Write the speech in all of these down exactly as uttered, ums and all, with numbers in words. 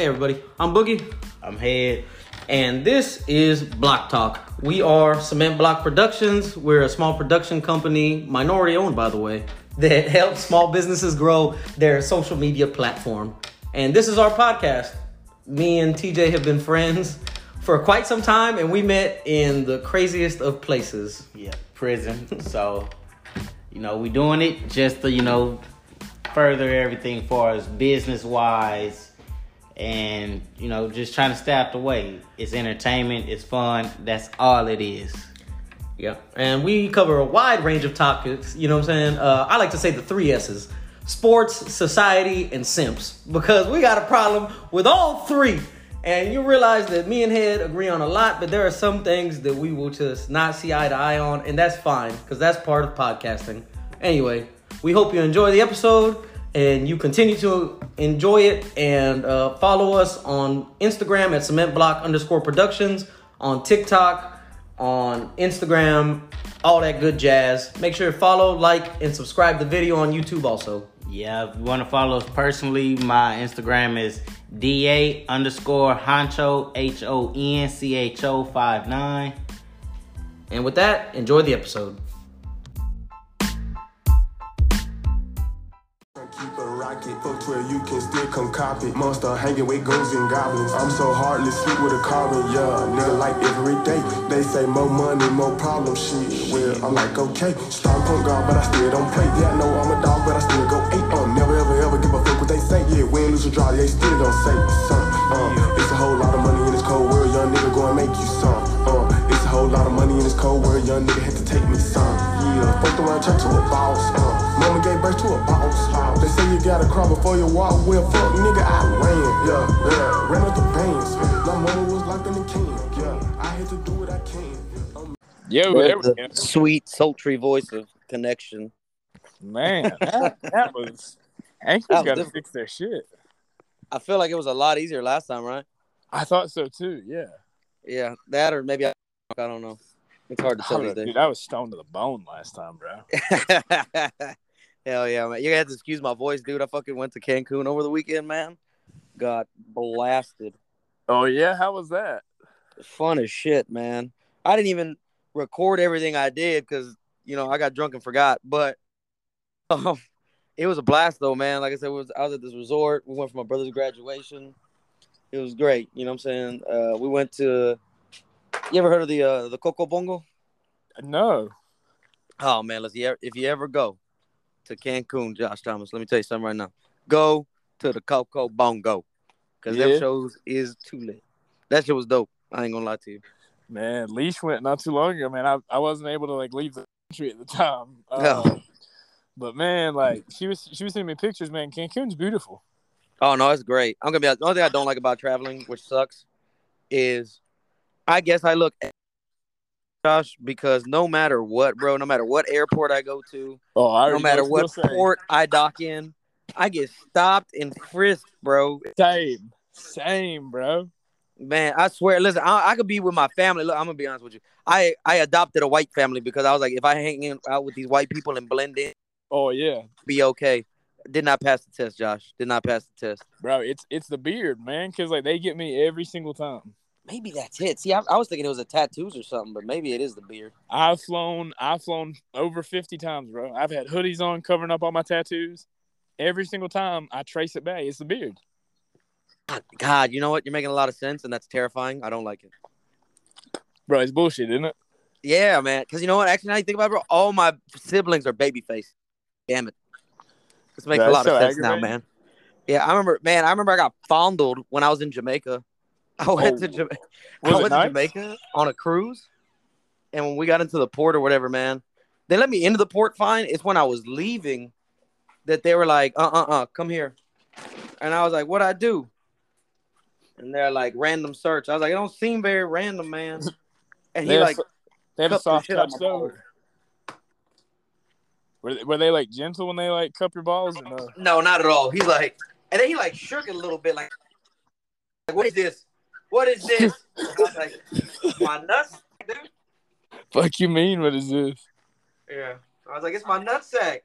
Hey everybody, I'm Boogie. I'm Head. And this is Block Talk. We are Cement Block Productions. We're a small production company, minority owned by the way, that helps small businesses grow their social media platform. And this is our podcast. Me and T J have been friends for quite some time, and we met in the craziest of places. Yeah, prison. So, you know, we doing it just to, you know, further everything as far as business-wise. And, you know, just trying to stay out the way. It's entertainment. It's fun. That's all it is. Yeah. And we cover a wide range of topics. You know what I'm saying? Uh, I like to say the three S's. Sports, society, and simps. Because we got a problem with all three. And you realize that me and Head agree on a lot. But there are some things that we will just not see eye to eye on. And that's fine. Because that's part of podcasting. Anyway, we hope you enjoy the episode. And you continue to enjoy it, and uh, follow us on Instagram at cementblock underscore productions, on TikTok, on Instagram, all that good jazz. Make sure to follow, like, and subscribe the video on YouTube also. Yeah, if you want to follow us personally, my Instagram is da underscore honcho, H O N C H O five nine. And with that, enjoy the episode. Folks where you can still come copy. Monster hanging with ghosts and goblins. I'm so hardly sleep with a carbon, yeah. Nigga like every day. They say more money, more problem, shit. Well, I'm like, okay. Strong punk guard, but I still don't play. Yeah, I know I'm a dog, but I still go eight. I'll never, ever, ever give a fuck what they say. Yeah, win, lose, or draw, they still don't say some. Uh, it's a whole lot of money in this cold world, young nigga, go and make you some. Uh, it's a whole lot of money in this cold world, young nigga, had to take me some. Yeah, fuck around, turn to a boss. Uh, Mama gave birth to a boss. They say you gotta crawl before you walk. Well, fuck, nigga, I ran. Yeah, yeah, ran with the bands. My mama was locked in the can. Yeah, I had to do what I can. Yeah, the sweet, sultry voice of Connection. Man, that, that was. Anchor's got to fix their shit. I feel like it was a lot easier last time, right? I thought so too. Yeah. Yeah, that or maybe I. I don't know. It's hard to tell these days. Dude, I was stoned to the bone last time, bro. Hell yeah, man. You have to excuse my voice, dude. I fucking went to Cancun over the weekend, man. Got blasted. Oh, yeah? How was that? Fun as shit, man. I didn't even record everything I did because, you know, I got drunk and forgot. But um, it was a blast, though, man. Like I said, we was, I was at this resort. We went for my brother's graduation. It was great. You know what I'm saying? Uh, we went to... You ever heard of the uh, the Coco Bongo? No. Oh, man. Let's, if you ever go to Cancun, Josh Thomas, let me tell you something right now. Go to the Coco Bongo. Because yeah. Them shows is too lit. That shit was dope. I ain't going to lie to you. Man, Leash went not too long ago, man. I, I wasn't able to, like, leave the country at the time. Uh, no. But, man, like, she was she was sending me pictures, man. Cancun's beautiful. Oh, no, it's great. I'm going to be honest. The only thing I don't like about traveling, which sucks, is... I guess I look at Josh because no matter what, bro, no matter what airport I go to, oh, I no matter what port I dock in, I get stopped and frisked, bro. Same. Same, bro. Man, I swear. Listen, I, I could be with my family. Look, I'm going to be honest with you. I, I adopted a white family because I was like, if I hang out with these white people and blend in, oh, yeah, be okay. Did not pass the test, Josh. Did not pass the test. Bro, it's it's the beard, man, because like they get me every single time. Maybe that's it. See, I, I was thinking it was a tattoos or something, but maybe it is the beard. I've flown, I've flown over fifty times, bro. I've had hoodies on covering up all my tattoos. Every single time, I trace it back. It's the beard. God, God, you know what? You're making a lot of sense, and that's terrifying. I don't like it, bro. It's bullshit, isn't it? Yeah, man. Because you know what? Actually, now you think about it, bro, all my siblings are babyface. Damn it. This makes that's a lot so of sense now, man. Yeah, I remember, man. I remember I got fondled when I was in Jamaica. I went, oh. to, Jama- I went nice? to Jamaica on a cruise, and when we got into the port or whatever, man, they let me into the port fine. It's when I was leaving that they were like, uh-uh-uh, come here. And I was like, what'd I do? And they're like, random search. I was like, it don't seem very random, man. And he like, they have a soft touch, though. Were they, were they, like, gentle when they, like, cup your balls? Or no? No, not at all. He like, and then he, like, shook it a little bit, like, like what is this? What is this? I was like, my nuts, dude. Fuck you mean, what is this? Yeah. I was like, it's my nutsack.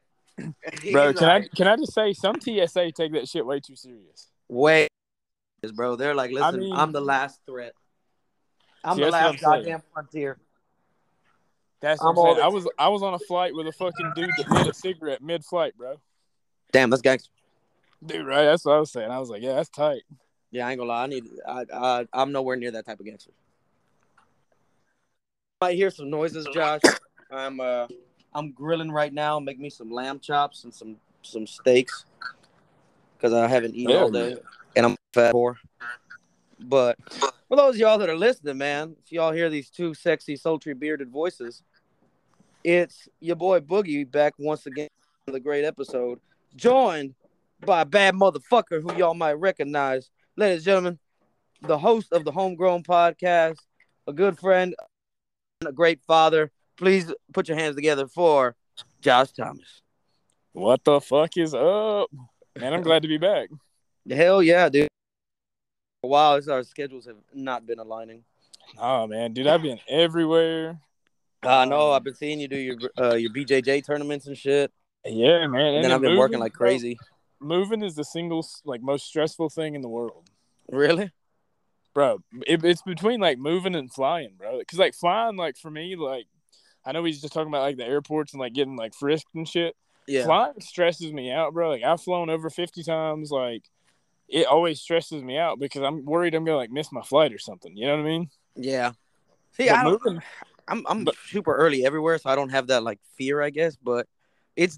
Bro, can like, I can I just say some T S A take that shit way too serious. Way bro. They're like, listen, I mean, I'm the last threat. I'm see, the last goddamn frontier. That's what I'm saying. I was I was on a flight with a fucking dude that lit a cigarette mid-flight, bro. Damn, that's gangster. Dude, right? That's what I was saying. I was like, yeah, that's tight. Yeah, I ain't gonna lie. I need. I, I I'm nowhere near that type of gangster. I hear some noises, Josh. I'm uh I'm grilling right now. Make me some lamb chops and some some steaks because I haven't eaten oh, all day, man. And I'm fat poor. But for those of y'all that are listening, man, if y'all hear these two sexy, sultry, bearded voices, it's your boy Boogie back once again with a great episode, joined by a bad motherfucker who y'all might recognize. Ladies and gentlemen, the host of the Homegrown Podcast, a good friend, a great father. Please put your hands together for Josh Thomas. What the fuck is up? Man, I'm glad to be back. Hell yeah, dude. For a while, our schedules have not been aligning. Oh, man. Dude, I've been everywhere. I uh, know. I've been seeing you do your uh, your B J J tournaments and shit. Yeah, man. And, and then I've been moving, working like crazy. Bro, moving is the single, like, most stressful thing in the world. Really? Bro, it, it's between, like, moving and flying, bro. Because, like, flying, like, for me, like, I know he's just talking about, like, the airports and, like, getting, like, frisked and shit. Yeah. Flying stresses me out, bro. Like, I've flown over fifty times, like, it always stresses me out because I'm worried I'm gonna like miss my flight or something. You know what I mean? Yeah. See, but I don't, moving, I'm I'm but, super early everywhere, so I don't have that like fear, I guess. But it's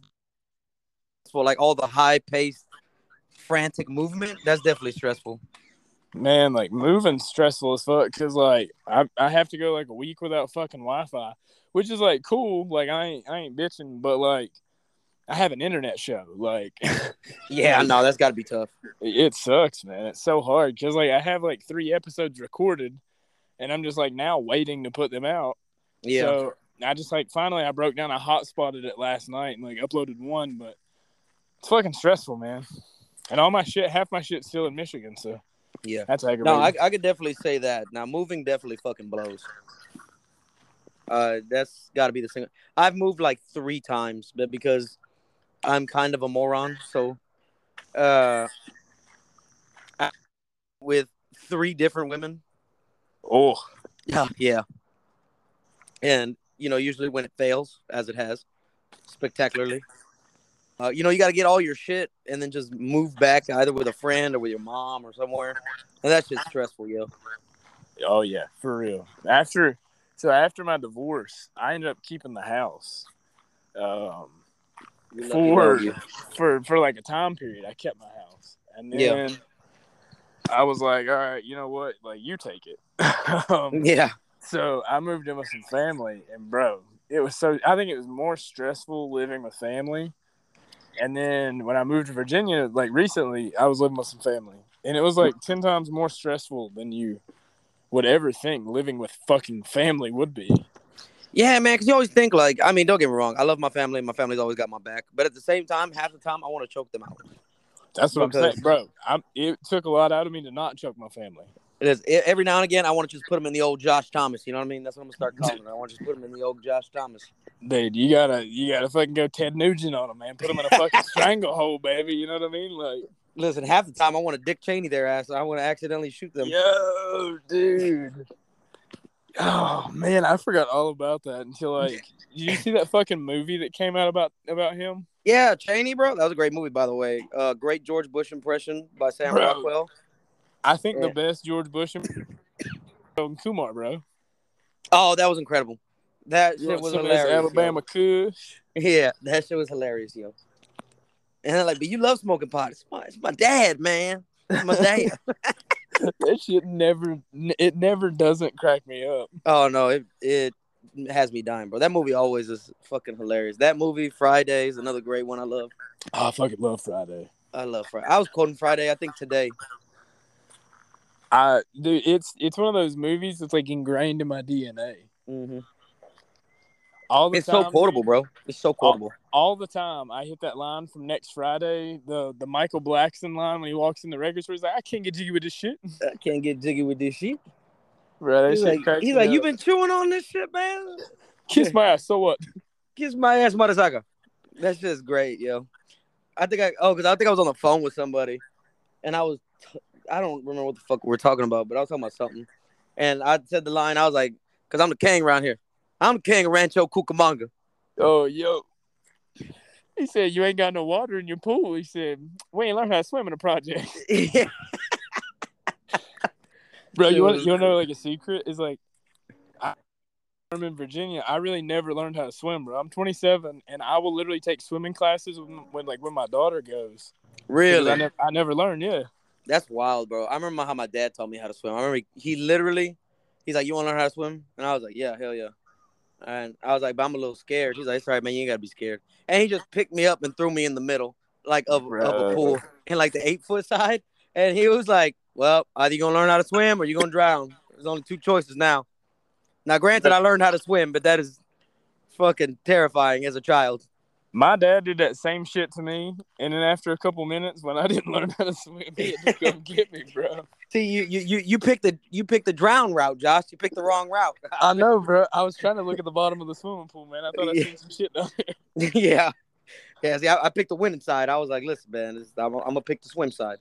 for like all the high paced, frantic movement. That's definitely stressful. Man, like moving stressful as fuck because like I I have to go like a week without fucking Wi-Fi, which is like cool. Like I ain't I ain't bitching, but like. I have an internet show, like. Yeah, no, that's got to be tough. It sucks, man. It's so hard because, like, I have like three episodes recorded, and I'm just like now waiting to put them out. Yeah. So I just like finally I broke down. I hotspotted it last night and like uploaded one, but it's fucking stressful, man. And all my shit, half my shit's still in Michigan, so yeah, that's aggravating. No, I, I could definitely say that. Now moving definitely fucking blows. Uh, that's got to be the thing. I've moved like three times, but because. I'm kind of a moron, so uh, I, with three different women. Oh, yeah, yeah. And you know, usually when it fails, as it has, spectacularly, uh, you know, you got to get all your shit and then just move back either with a friend or with your mom or somewhere, and that's just stressful, yo. Oh yeah, for real. After so after my divorce, I ended up keeping the house. Um. For, for for like a time period, I kept my house, and then yeah. I was like, "All right, you know what? Like, you take it." um, yeah. So I moved in with some family, and bro, it was so. I think it was more stressful living with family, and then when I moved to Virginia, like recently, I was living with some family, and it was like ten times more stressful than you would ever think living with fucking family would be. Yeah, man, because you always think, like, I mean, don't get me wrong. I love my family. My family's always got my back. But at the same time, half the time, I want to choke them out. That's what because I'm saying, bro. I'm, it took a lot out of me to not choke my family. It is. Every now and again, I want to just put them in the old Josh Thomas. You know what I mean? That's what I'm going to start calling them. I want to just put them in the old Josh Thomas. Dude, you got to you gotta fucking go Ted Nugent on them, man. Put them in a fucking stranglehold, baby. You know what I mean? Like, listen, half the time, I want to Dick Cheney their ass. I want to accidentally shoot them. Yo, dude. Oh man, I forgot all about that until like, did you see that fucking movie that came out about about him? Yeah, Cheney, bro. That was a great movie, by the way. Uh, great George Bush impression by Sam bro, Rockwell. I think yeah. the best George Bush impression was Kumar, bro. Oh, that was incredible. That shit was hilarious. Alabama Kush. Yeah, that shit was hilarious, yo. And they're like, but you love smoking pot. It's my, it's my dad, man. It's my dad. That shit never, it never doesn't crack me up. Oh, no, it it has me dying, bro. That movie always is fucking hilarious. That movie, Friday, is another great one I love. Oh, I fucking love Friday. I love Friday. I was quoting Friday, I think, today. I Dude, it's, it's one of those movies that's, like, ingrained in my D N A. Mm-hmm. All the it's time, so quotable, dude, bro. It's so quotable. All, all the time, I hit that line from Next Friday, the the Michael Blackson line when he walks in the record store. He's like, "I can't get jiggy with this shit. I can't get jiggy with this shit." Bro, he's shit like, he's like, "You been chewing on this shit, man? Kiss my ass. So what? Kiss my ass, motherfucker." That's just great, yo. I think I oh, because I think I was on the phone with somebody, and I was t- I don't remember what the fuck we were talking about, but I was talking about something. And I said the line, I was like, because I'm the king around here. I'm the king of Rancho Cucamonga. Oh, yo. He said, you ain't got no water in your pool. He said, we ain't learned how to swim in the project. Yeah. Bro, you want to know like a secret? It's like, I, I'm in Virginia. I really never learned how to swim, bro. I'm twenty-seven, and I will literally take swimming classes when, when like, when my daughter goes. Really? I never, I never learned, yeah. That's wild, bro. I remember how my dad taught me how to swim. I remember he, he literally, he's like, you want to learn how to swim? And I was like, yeah, hell yeah. And I was like, but I'm a little scared. He's like, it's all right, man. You ain't got to be scared. And he just picked me up and threw me in the middle, like, of, of a pool. And, like, the eight-foot side. And he was like, well, either you're going to learn how to swim or you're going to drown. There's only two choices now. Now, granted, I learned how to swim, but that is fucking terrifying as a child. My dad did that same shit to me. And then after a couple minutes, when I didn't learn how to swim, he had to come get me, bro. See, you you you you picked the you picked the drown route, Josh. You picked the wrong route. I know, bro. I was trying to look at the bottom of the swimming pool, man. I thought I yeah. seen some shit down there. Yeah. Yeah, see, I, I picked the winning side. I was like, listen, man, this is, I'm, I'm going to pick the swim side.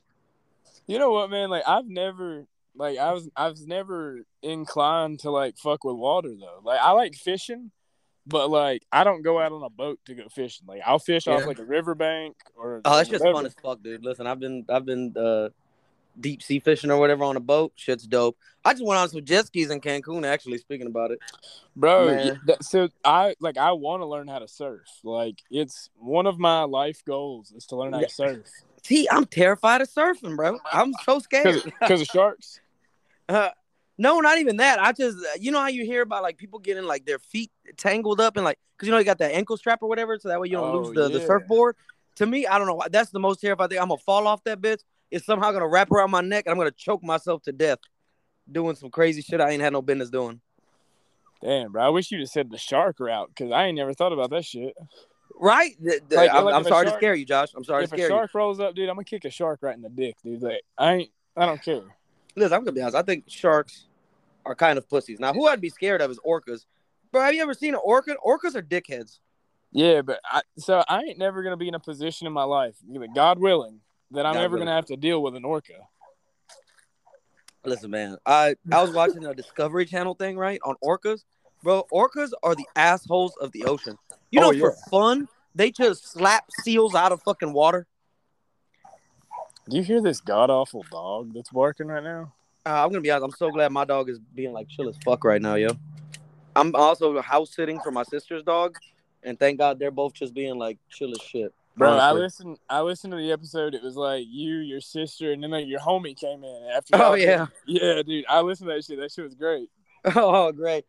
You know what, man? Like, I've never, like, I was, I was never inclined to, like, fuck with water, though. Like, I like fishing. But, like, I don't go out on a boat to go fishing. Like, I'll fish yeah. off, like, a riverbank or... Oh, that's just river. Fun as fuck, dude. Listen, I've been I've been uh, deep sea fishing or whatever on a boat. Shit's dope. I just went on some jet skis in Cancun, actually, speaking about it. Bro, yeah, that, so, I like, I want to learn how to surf. Like, it's one of my life goals is to learn how to surf. See, I'm terrified of surfing, bro. I'm so scared. Because of sharks? Uh No, not even that. I just, you know how you hear about, like, people getting, like, their feet tangled up and, like, because, you know, you got that ankle strap or whatever, so that way you don't oh, lose the, yeah. the surfboard. To me, I don't know why. That's the most terrifying thing. I'm going to fall off that bitch. It's somehow going to wrap around my neck, and I'm going to choke myself to death doing some crazy shit I ain't had no business doing. Damn, bro. I wish you just said the shark route, because I ain't never thought about that shit. Right? The, the, like, I'm, like I'm sorry shark, to scare you, Josh. I'm sorry to scare you. If a shark you. rolls up, dude, I'm going to kick a shark right in the dick, dude. Like, I ain't, I don't care. Listen, I'm going to be honest. I think sharks are kind of pussies. Now, who I'd be scared of is orcas. Bro, have you ever seen an orca? Orcas are dickheads. Yeah, but I, so I ain't never going to be in a position in my life, God willing, that I'm God ever going to have to deal with an orca. Listen, man, I, I was watching a Discovery Channel thing, right, on orcas. Bro, orcas are the assholes of the ocean. You know, oh, yeah. for fun, they just slap seals out of fucking water. Do you hear this god-awful dog that's barking right now? Uh, I'm going to be honest. I'm so glad my dog is being, like, chill as fuck right now, yo. I'm also house-sitting for my sister's dog, and thank God they're both just being, like, chill as shit. Bro, honestly. I listened I listened to the episode. It was, like, you, your sister, and then, like, your homie came in. After. Oh, yeah. Yeah, dude. I listened to that shit. That shit was great. Oh, great.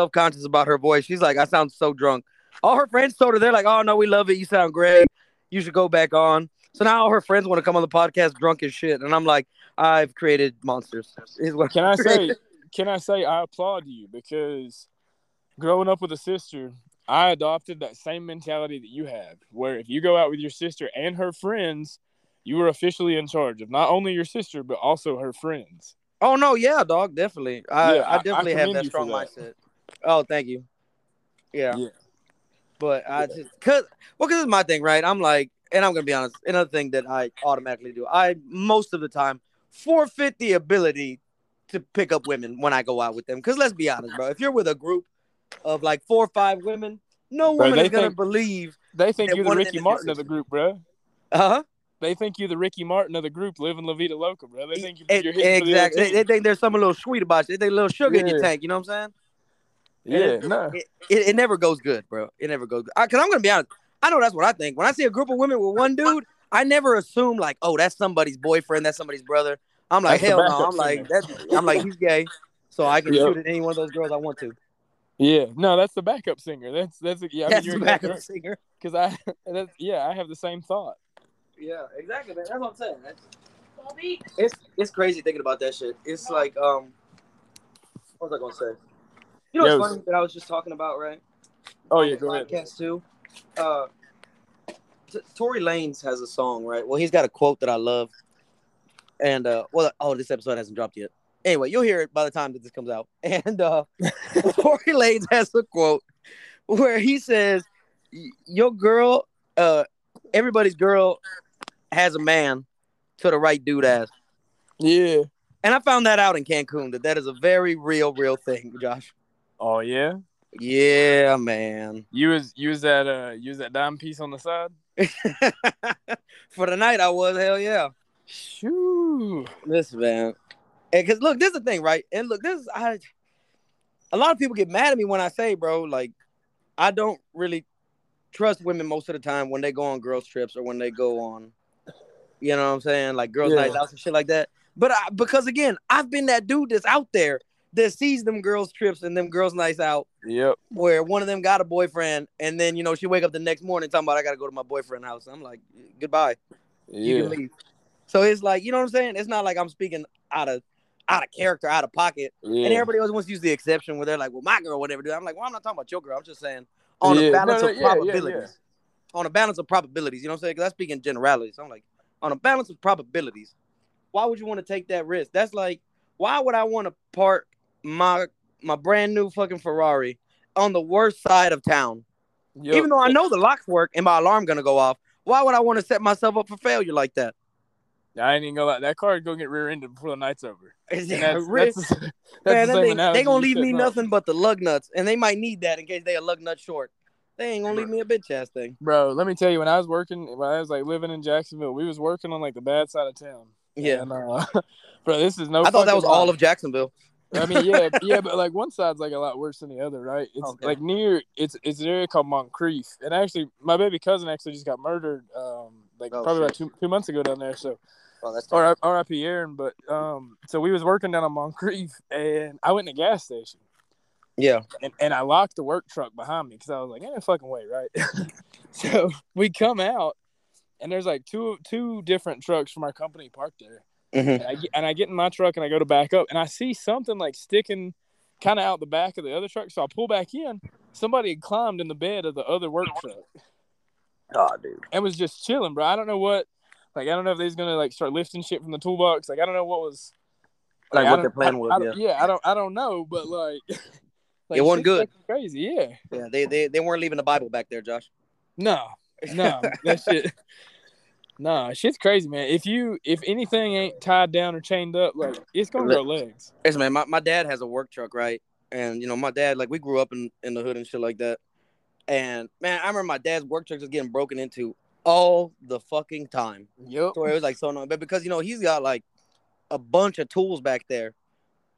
Self-conscious about her voice. She's like, I sound so drunk. All her friends told her, they're like, oh, no, we love it. You sound great. You should go back on. So now all her friends want to come on the podcast drunk as shit, and I'm like, I've created monsters. Is what can I say? Can I say I applaud you because growing up with a sister, I adopted that same mentality that you have, where if you go out with your sister and her friends, you are officially in charge of not only your sister but also her friends. Oh no, yeah, dog, definitely. I, yeah, I definitely I have that strong that. mindset. Oh, thank you. Yeah, yeah. But yeah. I just cause well, cause it's my thing, right? I'm like. And I'm going to be honest, another thing that I automatically do, I, most of the time, forfeit the ability to pick up women when I go out with them. Because let's be honest, bro, if you're with a group of like four or five women, no bro, woman is going to believe. They think you're the Ricky Martin of the group, bro. Uh-huh. They think you're the Ricky Martin of the group living La Vida Loca, bro. They think you're, you're hitting Exactly. The they, they think there's something a little sweet about you. They think a little sugar yeah. in your tank, you know what I'm saying? Yeah, it, no. It, it, it never goes good, bro. It never goes good. Because I'm going to be honest. I know that's what I think. When I see a group of women with one dude, I never assume like, "Oh, that's somebody's boyfriend, that's somebody's brother." I'm like, that's "Hell no!" I'm like, that's, "I'm like, he's gay, so I can yep. shoot at any one of those girls I want to." Yeah, no, that's the backup singer. That's that's yeah, I that's mean, the backup right. singer. Because I, that's, yeah, I have the same thought. Yeah, exactly, man. That's what I'm saying. That's, it's it's crazy thinking about that shit. It's like, um, what was I gonna say? You know, Yo, what's funny that I was just talking about, right? Oh yeah, go ahead. Podcast too. Uh, T- Tory Lanes has a song, right? Well, he's got a quote that I love, and uh, well, oh, this episode hasn't dropped yet. Anyway, you'll hear it by the time that this comes out. And uh, Tory Lanes has a quote where he says, "Your girl, uh, everybody's girl has a man to the right dude ass." Yeah. And I found that out in Cancun, that that is a very real, real thing, Josh. Oh, yeah? Yeah, man. You was, you was that, uh, you was that dime piece on the side? For the night, I was. Hell yeah. Shoo. Listen, man. And because, look, this is the thing, right? And, look, this is, I, a lot of people get mad at me when I say, bro, like, I don't really trust women most of the time when they go on girls' trips or when they go on, you know what I'm saying? Like, girls' yeah. nights out and shit like that. But I, because, again, I've been that dude that's out there that sees them girls' trips and them girls' nights out. Yep. Where one of them got a boyfriend, and then, you know, she wake up the next morning talking about, I got to go to my boyfriend's house. I'm like, goodbye. Yeah. You can leave. So it's like, you know what I'm saying? It's not like I'm speaking out of out of character, out of pocket. Yeah. And everybody always wants to use the exception where they're like, well, my girl would never do that. I'm like, well, I'm not talking about your girl. I'm just saying on yeah. a balance no, no, of yeah, probabilities. Yeah, yeah. On a balance of probabilities. You know what I'm saying? Because I speak in generalities. I'm like, on a balance of probabilities, why would you want to take that risk? That's like, why would I want to park my my brand new fucking Ferrari on the worst side of town? Yep. Even though I know the locks work and my alarm gonna go off, why would I want to set myself up for failure like that? I ain't even gonna lie. That car is gonna get rear-ended before the night's over. That's, risk. That's, that's man, the they, they gonna leave me up. Nothing but the lug nuts, and they might need that in case they a lug nut short. They ain't gonna leave me a bitch ass thing. Bro, let me tell you, when I was working, when I was like living in Jacksonville, we was working on like the bad side of town. Yeah, and, uh, bro, this is no. I thought that was lie. all of Jacksonville. I mean, yeah, yeah, but like one side's like a lot worse than the other, right? It's okay. like near it's it's an area called Moncrief, and actually, my baby cousin actually just got murdered, um, like oh, probably shit. about two two months ago down there. So, oh, that's R I P Aaron. But um, so we was working down on Moncrief, and I went to the gas station. Yeah, and and I locked the work truck behind me because I was like, ain't no fucking way, right? So we come out. And there's like two two different trucks from our company parked there. Mm-hmm. And, I get, and I get in my truck and I go to back up. And I see something like sticking kind of out the back of the other truck. So I pull back in. Somebody had climbed in the bed of the other work truck. Oh, dude. And was just chilling, bro. I don't know what. Like, I don't know if they was going to like start lifting shit from the toolbox. Like, I don't know what was. Like, like what their plan I, was. I, yeah. I yeah, I don't I don't know. But like. like it wasn't good. Crazy, yeah. Yeah, they, they, they weren't leaving the Bible back there, Josh. No. No, that shit. Nah, shit's crazy, man. If you if anything ain't tied down or chained up, like it's gonna grow legs. Listen, man, my, my dad has a work truck, right? And you know, my dad, like we grew up in, in the hood and shit like that. And man, I remember my dad's work truck was getting broken into all the fucking time. Yep. So it was like so annoying. But because you know, he's got like a bunch of tools back there.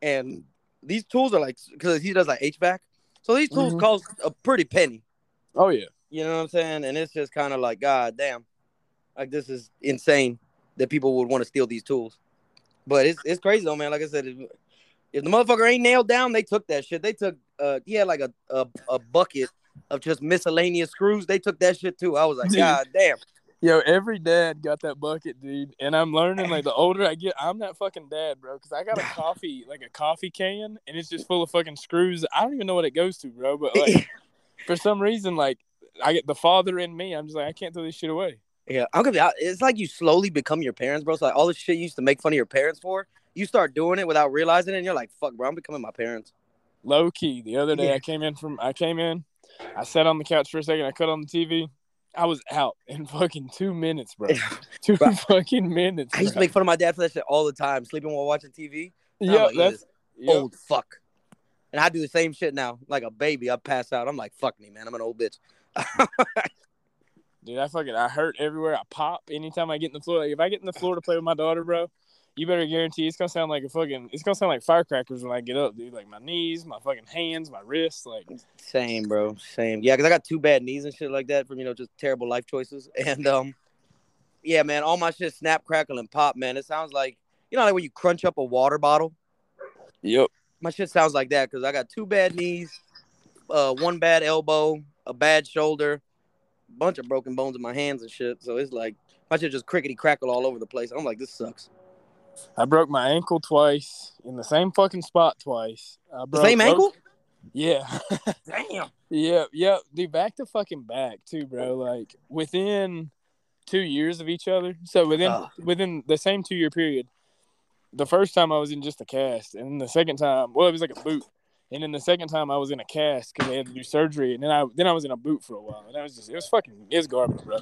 And these tools are like because he does like H V A C. So these tools mm-hmm. cost a pretty penny. Oh yeah. You know what I'm saying? And it's just kind of like, God damn. Like, this is insane that people would want to steal these tools. But it's it's crazy, though, man. Like I said, if, if the motherfucker ain't nailed down, they took that shit. They took, uh, he had like a, a, a bucket of just miscellaneous screws. They took that shit, too. I was like, God damn. Yo, every dad got that bucket, dude. And I'm learning, like, the older I get, I'm that fucking dad, bro. Because I got a coffee, like a coffee can, and it's just full of fucking screws. I don't even know what it goes to, bro. But, like, for some reason, like, I get the father in me. I'm just like, I can't throw this shit away. Yeah, I'm gonna be. It's like you slowly become your parents, bro. So like all this shit you used to make fun of your parents for, you start doing it without realizing it, and you're like, "Fuck, bro, I'm becoming my parents." Low key, the other day yeah. I came in from. I came in. I sat on the couch for a second. I cut on the T V. I was out in fucking two minutes, bro. two bro, fucking minutes. Bro. I used to make fun of my dad for that shit all the time, sleeping while watching T V. Yeah, like, that's yep. old fuck. And I do the same shit now, like a baby. I pass out. I'm like, "Fuck me, man. I'm an old bitch." Dude, I fucking I hurt everywhere. I pop anytime I get in the floor. Like if I get in the floor to play with my daughter, bro, you better guarantee it's gonna sound like a fucking it's gonna sound like firecrackers when I get up, dude. Like my knees, my fucking hands, my wrists, like same, bro, same. Yeah, because I got two bad knees and shit like that from you know just terrible life choices. And um, yeah, man, all my shit snap, crackle, and pop, man. It sounds like you know like when you crunch up a water bottle. Yep. My shit sounds like that because I got two bad knees, uh, one bad elbow. A bad shoulder, bunch of broken bones in my hands and shit. So it's like my shit just crickety crackle all over the place. I'm like, this sucks. I broke my ankle twice in the same fucking spot twice. I broke, the same ankle? Broke... Yeah. Damn. Yeah, yeah, dude. Back to fucking back too, bro. Like within two years of each other. So within uh. within the same two year period. The first time I was in just a cast, and the second time, well, it was like a boot. And then the second time I was in a cast because they had to do surgery, and then I then I was in a boot for a while, and I was just it was fucking it was garbage, bro.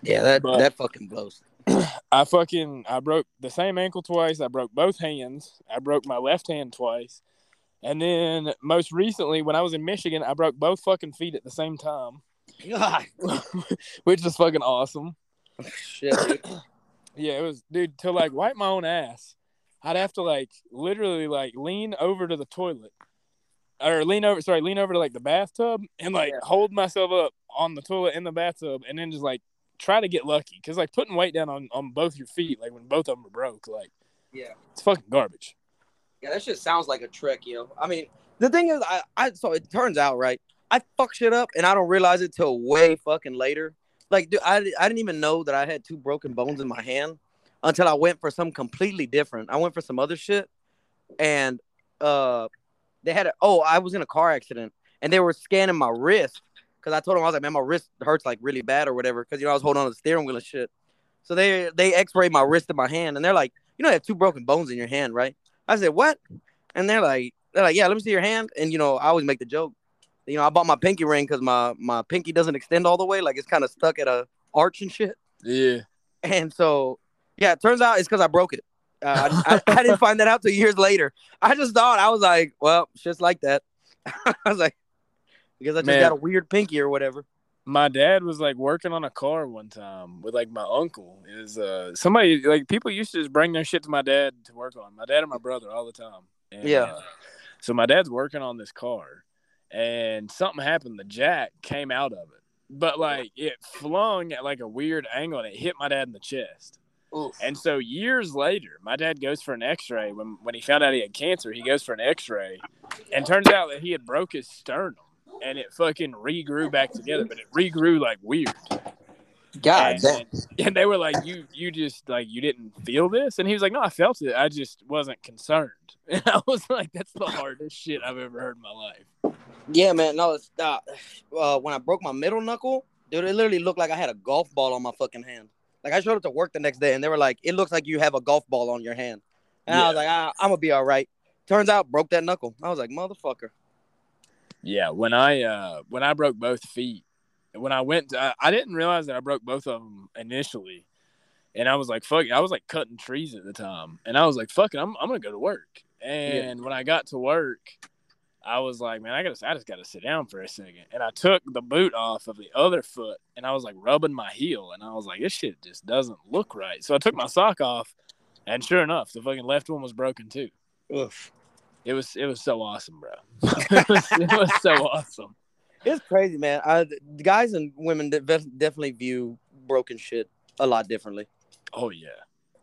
Yeah, that but, that fucking blows. I fucking, I broke the same ankle twice. I broke both hands. I broke my left hand twice. And then most recently, when I was in Michigan, I broke both fucking feet at the same time. God. Which is fucking awesome. Shit, dude. Yeah, it was, dude, to, like, wipe my own ass, I'd have to, like, literally, like, lean over to the toilet. Or lean over, sorry, lean over to, like, the bathtub and, like, yeah. hold myself up on the toilet in the bathtub and then just, like, try to get lucky. Because, like, putting weight down on, on both your feet, like, when both of them are broke, like, yeah, it's fucking garbage. Yeah, that shit sounds like a trick, you know? I mean, the thing is, I, I so it turns out, right, I fuck shit up and I don't realize it till way fucking later. Like, dude, I, I didn't even know that I had two broken bones in my hand until I went for something completely different. I went for some other shit, and uh, they had a, oh, I was in a car accident, and they were scanning my wrist, because I told them, I was like, man, my wrist hurts, like, really bad or whatever, because, you know, I was holding on to the steering wheel and shit. So they, they x-rayed my wrist in my hand, and they're like, you know, you have two broken bones in your hand, right? I said, what? And they're like, they're like, yeah, let me see your hand. And, you know, I always make the joke. You know, I bought my pinky ring because my, my pinky doesn't extend all the way. Like, it's kind of stuck at a arch and shit. Yeah. And so, yeah, it turns out it's because I broke it. Uh, I, I, I didn't find that out till years later. I just thought, I was like, well, shit's like that. I was like, because I just Man. got a weird pinky or whatever. My dad was, like, working on a car one time with, like, my uncle. It was, uh, somebody, like, people used to just bring their shit to my dad to work on. My dad and my brother all the time. And, yeah. Uh, so my dad's working on this car. And something happened. The jack came out of it. But, like, it flung at, like, a weird angle, and it hit my dad in the chest. Oof. And so years later, my dad goes for an x-ray. When when he found out he had cancer, he goes for an x-ray. And turns out that he had broke his sternum. And it fucking regrew back together. But it regrew, like, weird. God damn. And, and they were like, you you just, like, you didn't feel this? And he was like, no, I felt it. I just wasn't concerned. And I was like, that's the hardest shit I've ever heard in my life. Yeah, man. No, it's uh, uh, when I broke my middle knuckle, dude, it literally looked like I had a golf ball on my fucking hand. Like, I showed up to work the next day, and they were like, it looks like you have a golf ball on your hand. And yeah. I was like, ah, I'm going to be all right. Turns out, broke that knuckle. I was like, motherfucker. Yeah, when I uh, when I broke both feet, when I went, to, I, I didn't realize that I broke both of them initially. And I was like, fuck it. I was, like, cutting trees at the time. And I was like, fuck it, I'm, I'm going to go to work. And yeah. when I got to work, I was like, man, I gotta, I just got to sit down for a second. And I took the boot off of the other foot, and I was, like, rubbing my heel. And I was like, this shit just doesn't look right. So I took my sock off, and sure enough, the fucking left one was broken too. Oof. It was, it was so awesome, bro. it, was, it was so awesome. It's crazy, man. I, guys and women definitely view broken shit a lot differently. Oh, yeah.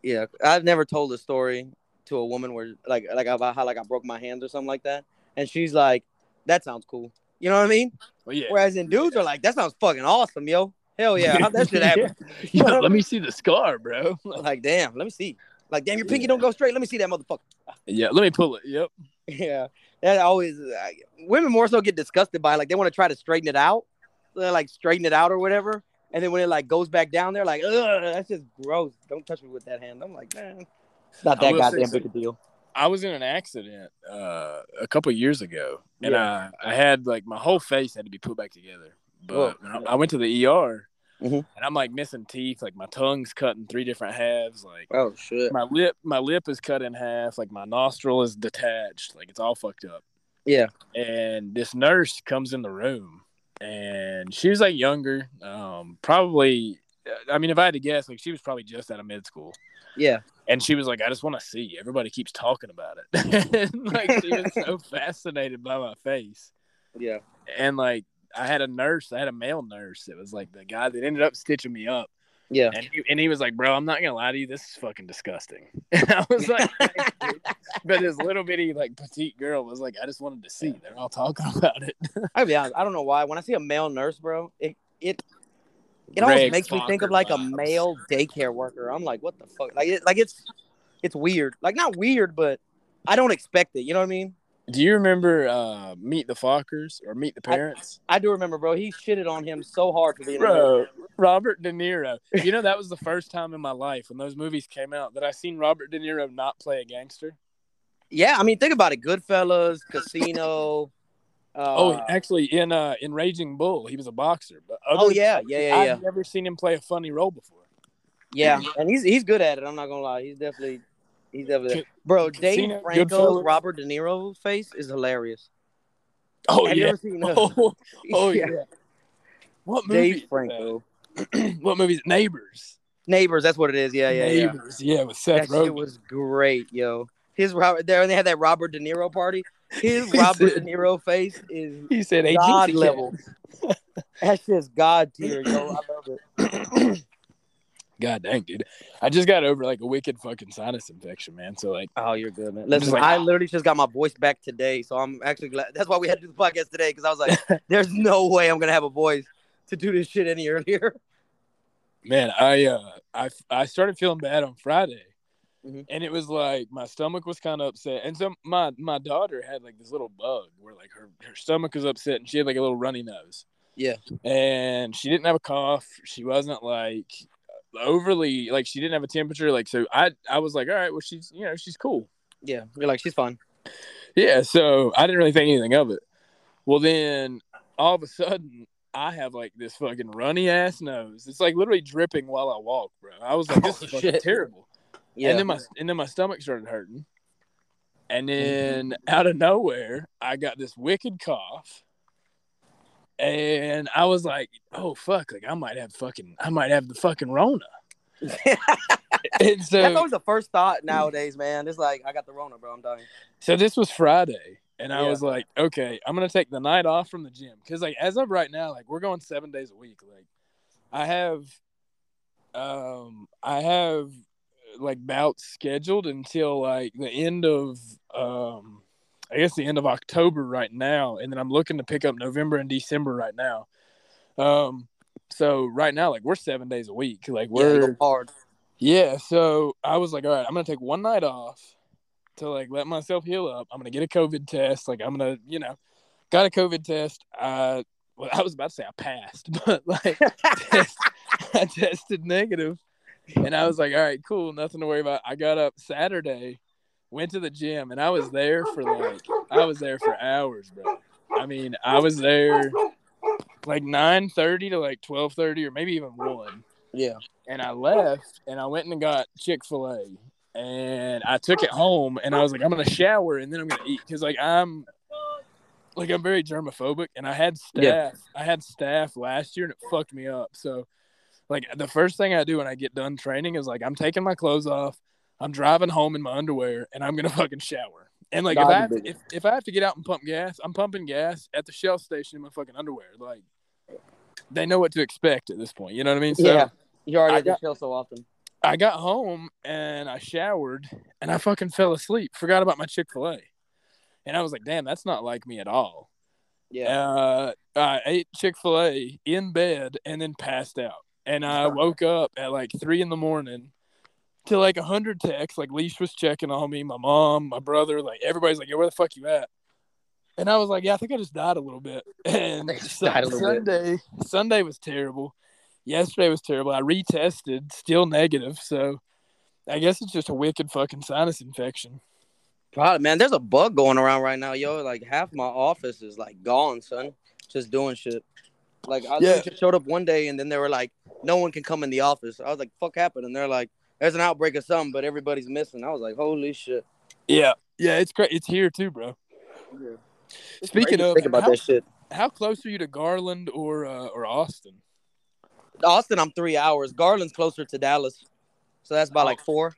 Yeah. I've never told a story to a woman where, like, like about how, like, I broke my hands or something like that. And she's like, that sounds cool. You know what I mean? Well, yeah. Whereas in dudes yeah. are like, that sounds fucking awesome, yo. Hell yeah. How'd that shit happen? yeah. you know, let I mean? me see the scar, bro. Like, damn, let me see. Like, damn, your pinky yeah. don't go straight. Let me see that motherfucker. Yeah, let me pull it. Yep. Yeah. That always uh, women more so get disgusted by it. Like, they want to try to straighten it out. So they, like, straighten it out or whatever. And then when it, like, goes back down, they're like, ugh, that's just gross. Don't touch me with that hand. I'm like, man, it's not that goddamn big a deal. I was in an accident uh, a couple years ago, and yeah. I, I had, like, my whole face had to be put back together. But oh, yeah. I went to the E R, mm-hmm. and I'm, like, missing teeth. Like, my tongue's cut in three different halves. Like, oh shit, my lip, my lip is cut in half. Like, my nostril is detached. Like, it's all fucked up. Yeah. And this nurse comes in the room, and she was, like, younger, um, probably. I mean, if I had to guess, like, she was probably just out of med school. Yeah. And she was like, I just want to see. Everybody keeps talking about it. And, like, she was so fascinated by my face. Yeah. And, like, I had a nurse. I had a male nurse. It was, like, the guy that ended up stitching me up. Yeah. And he, and he was like, bro, I'm not going to lie to you. This is fucking disgusting. And I was like, but this little bitty, like, petite girl was like, I just wanted to see. Yeah. They're all talking about it. I'll be honest. I don't know why. When I see a male nurse, bro, it it – It always Greg makes Fokker me think of, like, vibes. A male daycare worker. I'm like, what the fuck? Like, it, like it's it's weird. Like, not weird, but I don't expect it. You know what I mean? Do you remember uh, Meet the Fockers or Meet the Parents? I, I do remember, bro. He shitted on him so hard for being bro, Robert De Niro. You know, that was the first time in my life when those movies came out that I seen Robert De Niro not play a gangster. Yeah, I mean, think about it. Goodfellas, Casino. Uh, oh, actually, in uh, in Raging Bull, he was a boxer. But other oh yeah, yeah, yeah. I've yeah. never seen him play a funny role before. Yeah, and he's he's good at it. I'm not gonna lie. He's definitely he's definitely bro. Dave Franco's Robert De Niro face is hilarious. Oh Have yeah. You ever seen oh, oh yeah. yeah. What movie? Dave Franco. What movie? Is Neighbors. Neighbors. That's what it is. Yeah, yeah, Neighbors. Yeah. Yeah, with Seth Rogen. It was great, yo. His Robert there, and they had that Robert De Niro party. His Robert said, De Niro face is he said God level. That's just God tier, yo. I love it. God dang, dude. I just got over like a wicked fucking sinus infection, man. So like, oh, you're good, man. Listen, like, I literally just got my voice back today, so I'm actually glad. That's why we had to do the podcast today, because I was like, there's no way I'm gonna have a voice to do this shit any earlier. Man, I uh, I I started feeling bad on Friday. Mm-hmm. And it was like my stomach was kind of upset, and so my, my daughter had like this little bug where like her, her stomach was upset, and she had like a little runny nose. Yeah, and she didn't have a cough. She wasn't like overly like she didn't have a temperature. Like so, I I was like, all right, well she's you know she's cool. Yeah, you're like she's fine. Yeah, so I didn't really think anything of it. Well, then all of a sudden, I have like this fucking runny ass nose. It's like literally dripping while I walk, bro. I was like, this oh, is fucking shit. terrible. Yeah. And then my and then my stomach started hurting, and then mm-hmm. out of nowhere I got this wicked cough, and I was like, "Oh fuck! Like I might have fucking I might have the fucking Rona." And so that's always the first thought nowadays, man. It's like I got the Rona, bro. I'm dying. So this was Friday, and I yeah. was like, "Okay, I'm gonna take the night off from the gym because, like, as of right now, like we're going seven days a week. Like I have, um, I have." like bouts scheduled until like the end of um I guess the end of October right now, and then I'm looking to pick up November and December right now. Um so right now like we're seven days a week. Like we're yeah, hard. Yeah, so I was like, all right, I'm gonna take one night off to like let myself heal up. I'm gonna get a COVID test. Like I'm gonna, you know, got a COVID test. I well I was about to say I passed, but like test, I tested negative. And I was like, all right, cool, nothing to worry about. I got up Saturday, went to the gym, and I was there for like, I was there for hours, bro. I mean, I was there like nine thirty to like twelve thirty or maybe even one. Yeah. And I left, and I went and got Chick-fil-A, and I took it home, and I was like, I'm going to shower, and then I'm going to eat. Because like I'm, like I'm very germophobic, and I had staff. Yeah. I had staff last year, and it fucked me up, so. Like, the first thing I do when I get done training is, like, I'm taking my clothes off, I'm driving home in my underwear, and I'm going to fucking shower. And, like, if I, have to, if, if I have to get out and pump gas, I'm pumping gas at the Shell station in my fucking underwear. Like, they know what to expect at this point. You know what I mean? So yeah. You already at the Shell so often. I got home, and I showered, and I fucking fell asleep. Forgot about my Chick-fil-A. And I was like, damn, that's not like me at all. Yeah. Uh, I ate Chick-fil-A in bed and then passed out. And I woke up at like three in the morning to like a hundred texts. Like Leash was checking on me, my mom, my brother, like everybody's like, "Yo, where the fuck you at?" And I was like, "Yeah, I think I just died a little bit." And so, died a little Sunday, bit. Sunday was terrible. Yesterday was terrible. I retested, still negative. So I guess it's just a wicked fucking sinus infection. God, man, there's a bug going around right now, yo. Like half my office is like gone, son. Just doing shit. Like I yeah. just showed up one day, and then they were like, "No one can come in the office." I was like, "Fuck happened?" And they're like, "There's an outbreak of something, but everybody's missing." I was like, "Holy shit!" Yeah, yeah, it's great. It's here too, bro. Yeah. Speaking of, think about how, that shit. How close are you to Garland or uh, or Austin? Austin, I'm three hours. Garland's closer to Dallas, so that's about oh. like four.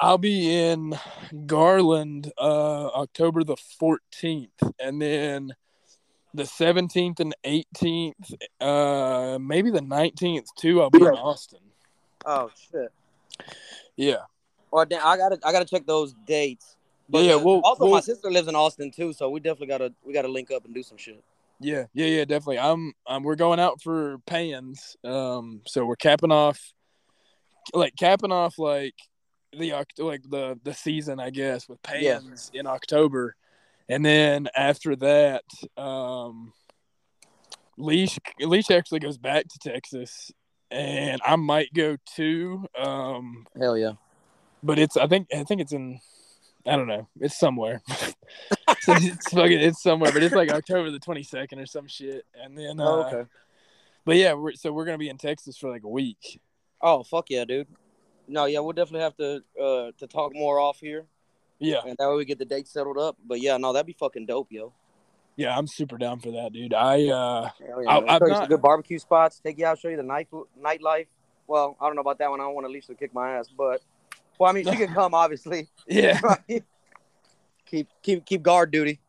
I'll be in Garland uh, October the fourteenth, and then. The seventeenth and eighteenth, uh, maybe the nineteenth too. I'll be in Austin. Oh shit! Yeah. Well, damn, I gotta, I gotta check those dates. But yeah. Uh, well, also, well, my sister lives in Austin too, so we definitely gotta, we gotta link up and do some shit. Yeah, yeah, yeah, definitely. I'm, um, we're going out for pans. Um, so we're capping off, like capping off like the like the the season, I guess, with pans yeah. in October. And then after that, um, Leash Leash actually goes back to Texas, and I might go too. Um, Hell yeah! But it's I think I think it's in I don't know it's somewhere. so it's fucking it's somewhere, but it's like October the twenty second or some shit. And then uh, oh, okay. But yeah, we're, so we're gonna be in Texas for like a week. Oh fuck yeah, dude! no, yeah, we'll definitely have to uh, to talk more off here. Yeah. And that way we get the date settled up. But, yeah, no, that'd be fucking dope, yo. Yeah, I'm super down for that, dude. I, uh, yeah, I, I'll show you some good barbecue spots. Take you out, show you the night nightlife. Well, I don't know about that one. I don't want Alicia to kick my ass, but well, I mean, she can come, obviously. Yeah. keep keep keep guard duty.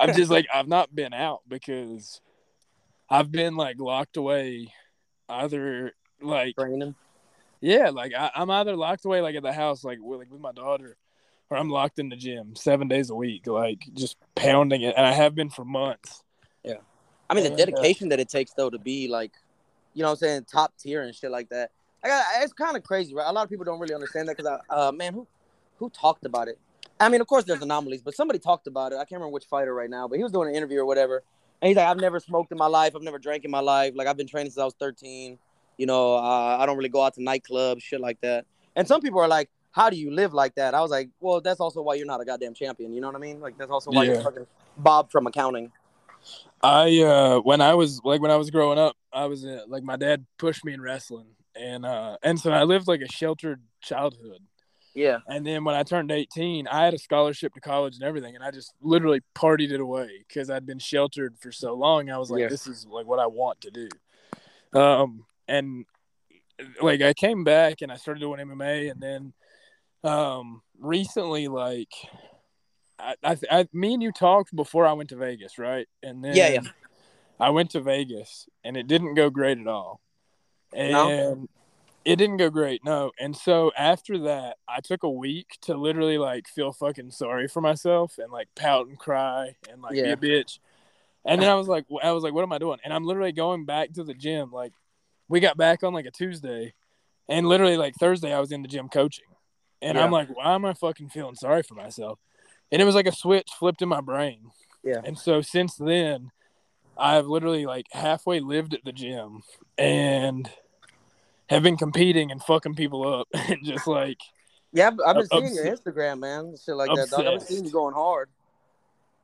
I'm just like I've not been out because I've been like locked away, either like training. Yeah, like I, I'm either locked away like at the house, like with, like with my daughter. Or I'm locked in the gym seven days a week, like just pounding it. And I have been for months. Yeah. I mean, the dedication that it takes, though, to be like, you know what I'm saying, top tier and shit like that. I got, it's kind of crazy, right? A lot of people don't really understand that because, uh, man, who who talked about it? I mean, of course, there's anomalies, but somebody talked about it. I can't remember which fighter right now, but he was doing an interview or whatever. And he's like, I've never smoked in my life. I've never drank in my life. Like, I've been training since I was thirteen. You know, uh, I don't really go out to nightclubs, shit like that. And some people are like, how do you live like that? I was like, well, that's also why you're not a goddamn champion. You know what I mean? Like, that's also why yeah. you're fucking Bob from accounting. I, uh, when I was, like, when I was growing up, I was, uh, like, my dad pushed me in wrestling. And, uh, and so I lived, like, a sheltered childhood. Yeah. And then when I turned eighteen, I had a scholarship to college and everything. And I just literally partied it away because I'd been sheltered for so long. I was like, yeah. this is, like, what I want to do. Um, and, like, I came back and I started doing M M A and then, Um, recently, like, I, I, I, me and you talked before I went to Vegas, right? And then yeah, yeah. I went to Vegas, and it didn't go great at all. And no? it didn't go great, no. And so after that, I took a week to literally, like, feel fucking sorry for myself and, like, pout and cry and, like, yeah. be a bitch. And then I was like, I was like, what am I doing? And I'm literally going back to the gym. Like, we got back on, like, a Tuesday, and literally, like, Thursday I was in the gym coaching. And yeah. I'm like, why am I fucking feeling sorry for myself? And it was like a switch flipped in my brain. Yeah. And so since then, I've literally like halfway lived at the gym and have been competing and fucking people up and just like. Yeah, I've, I've been obs- seeing your Instagram, man. Shit like obsessed. that. Dog. I've been seeing you going hard.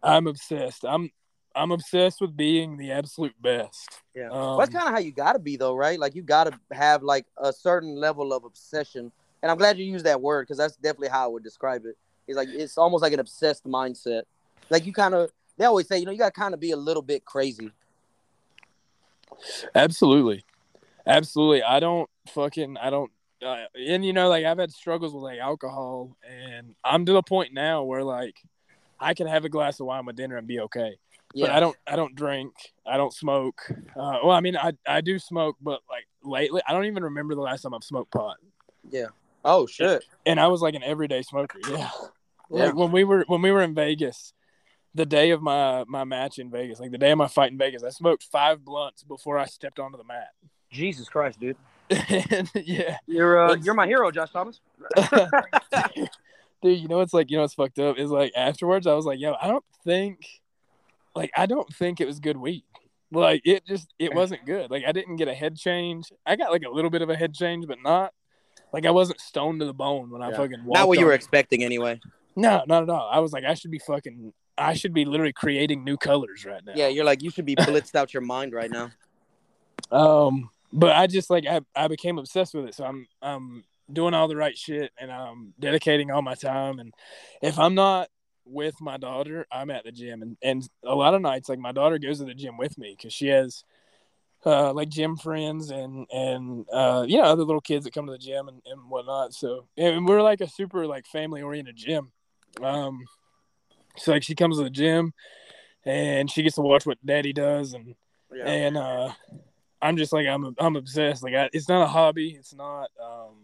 I'm obsessed. I'm I'm obsessed with being the absolute best. Yeah. Um, well, that's kind of how you got to be though, right? Like you got to have like a certain level of obsession. And I'm glad you used that word because that's definitely how I would describe it. It's like it's almost like an obsessed mindset. Like you kind of, they always say, you know, you got to kind of be a little bit crazy. Absolutely, absolutely. I don't fucking, I don't, uh, and you know, like I've had struggles with like alcohol, and I'm to the point now where like I can have a glass of wine with dinner and be okay. Yeah. But I don't, I don't drink. I don't smoke. Uh, well, I mean, I I do smoke, but like lately, I don't even remember the last time I've smoked pot. Yeah. Oh shit! And I was like an everyday smoker. Yeah, yeah. Like when we were when we were in Vegas, the day of my my match in Vegas, like the day of my fight in Vegas, I smoked five blunts before I stepped onto the mat. Jesus Christ, dude! And, yeah, you're uh, you're my hero, Josh Thomas. Dude, you know it's like you know it's fucked up. It's like afterwards, I was like, yo, I don't think, like I don't think it was good weed. Like it just it wasn't good. Like I didn't get a head change. I got like a little bit of a head change, but not. Like, I wasn't stoned to the bone when yeah. I fucking walked Not what you on. were expecting, anyway. No, not at all. I was like, I should be fucking... I should be literally creating new colors right now. Yeah, you're like, you should be blitzed out your mind right now. Um, But I just, like, I, I became obsessed with it. So I'm I'm doing all the right shit, and I'm dedicating all my time. And if I'm not with my daughter, I'm at the gym. And, and a lot of nights, like, my daughter goes to the gym with me because she has... Uh, like gym friends and and uh, you know other little kids that come to the gym and, and whatnot. So and we're like a super like family oriented gym. Um, so like she comes to the gym and she gets to watch what Daddy does and yeah. and uh, I'm just like I'm I'm obsessed. Like I, it's not a hobby. It's not um,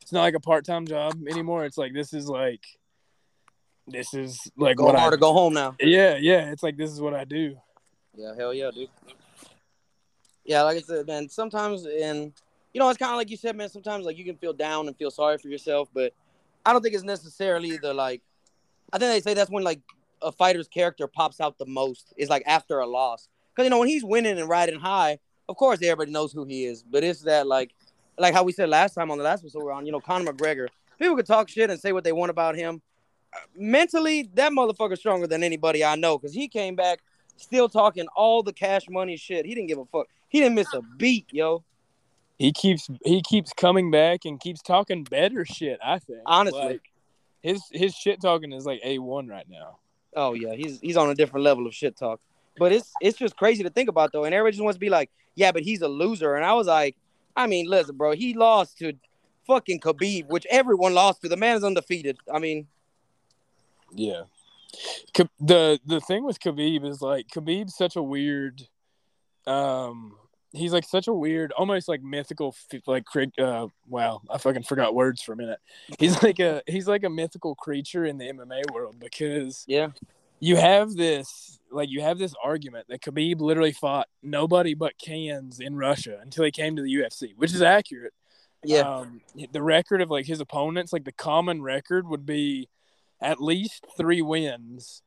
it's not like a part time job anymore. It's like this is like this is like go what hard I, to go home now. Yeah, yeah. It's like this is what I do. Yeah, hell yeah, dude. Yeah, like I said, man, sometimes, and, you know, it's kind of like you said, man, sometimes, like, you can feel down and feel sorry for yourself, but I don't think it's necessarily the, like, I think they say that's when, like, a fighter's character pops out the most is, like, after a loss. Because, you know, when he's winning and riding high, of course, everybody knows who he is, but it's that, like, like how we said last time on the last episode we were on, you know, Conor McGregor. People could talk shit and say what they want about him. Mentally, that motherfucker's stronger than anybody I know because he came back still talking all the cash money shit. He didn't give a fuck. He didn't miss a beat, yo. He keeps he keeps coming back and keeps talking better shit, I think. Honestly. Like, his his shit talking is like A one right now. Oh yeah, he's he's on a different level of shit talk. But it's it's just crazy to think about though. And everybody just wants to be like, yeah, but he's a loser. And I was like, I mean, listen, bro, he lost to fucking Khabib, which everyone lost to. The man is undefeated. I mean, yeah. The the thing with Khabib is like Khabib's such a weird, um, he's like such a weird, almost like mythical, like uh, wow, I fucking forgot words for a minute. He's like a he's like a mythical creature in the M M A world because yeah, you have this like you have this argument that Khabib literally fought nobody but cans in Russia until he came to the U F C, which is accurate. Yeah, um, the record of like his opponents, like the common record would be at least three wins,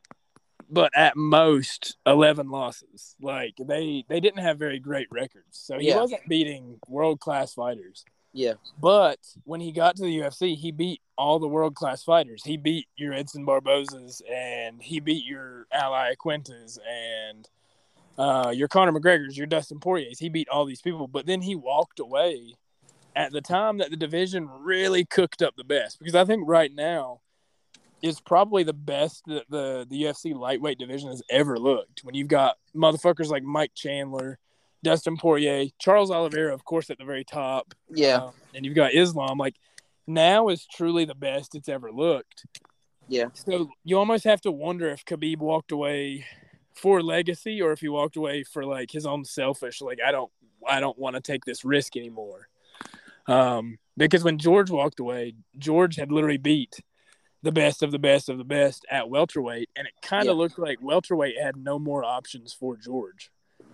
but at most eleven losses. Like they, they didn't have very great records, so he yeah. wasn't beating world class fighters. Yeah, but when he got to the U F C, he beat all the world class fighters. He beat your Edson Barbozas, and he beat your Ally Quintas, and uh, your Conor McGregors, your Dustin Poiriers. He beat all these people, but then he walked away at the time that the division really cooked up the best, because I think right now is probably the best that the, the U F C lightweight division has ever looked. When you've got motherfuckers like Mike Chandler, Dustin Poirier, Charles Oliveira, of course, at the very top. Yeah. Um, and you've got Islam. Like, now is truly the best it's ever looked. Yeah. So you almost have to wonder if Khabib walked away for legacy or if he walked away for, like, his own selfish, like, I don't I don't want to take this risk anymore. Um, because when George walked away, George had literally beat the best of the best of the best at welterweight, and it kind of yeah. looked like welterweight had no more options for George.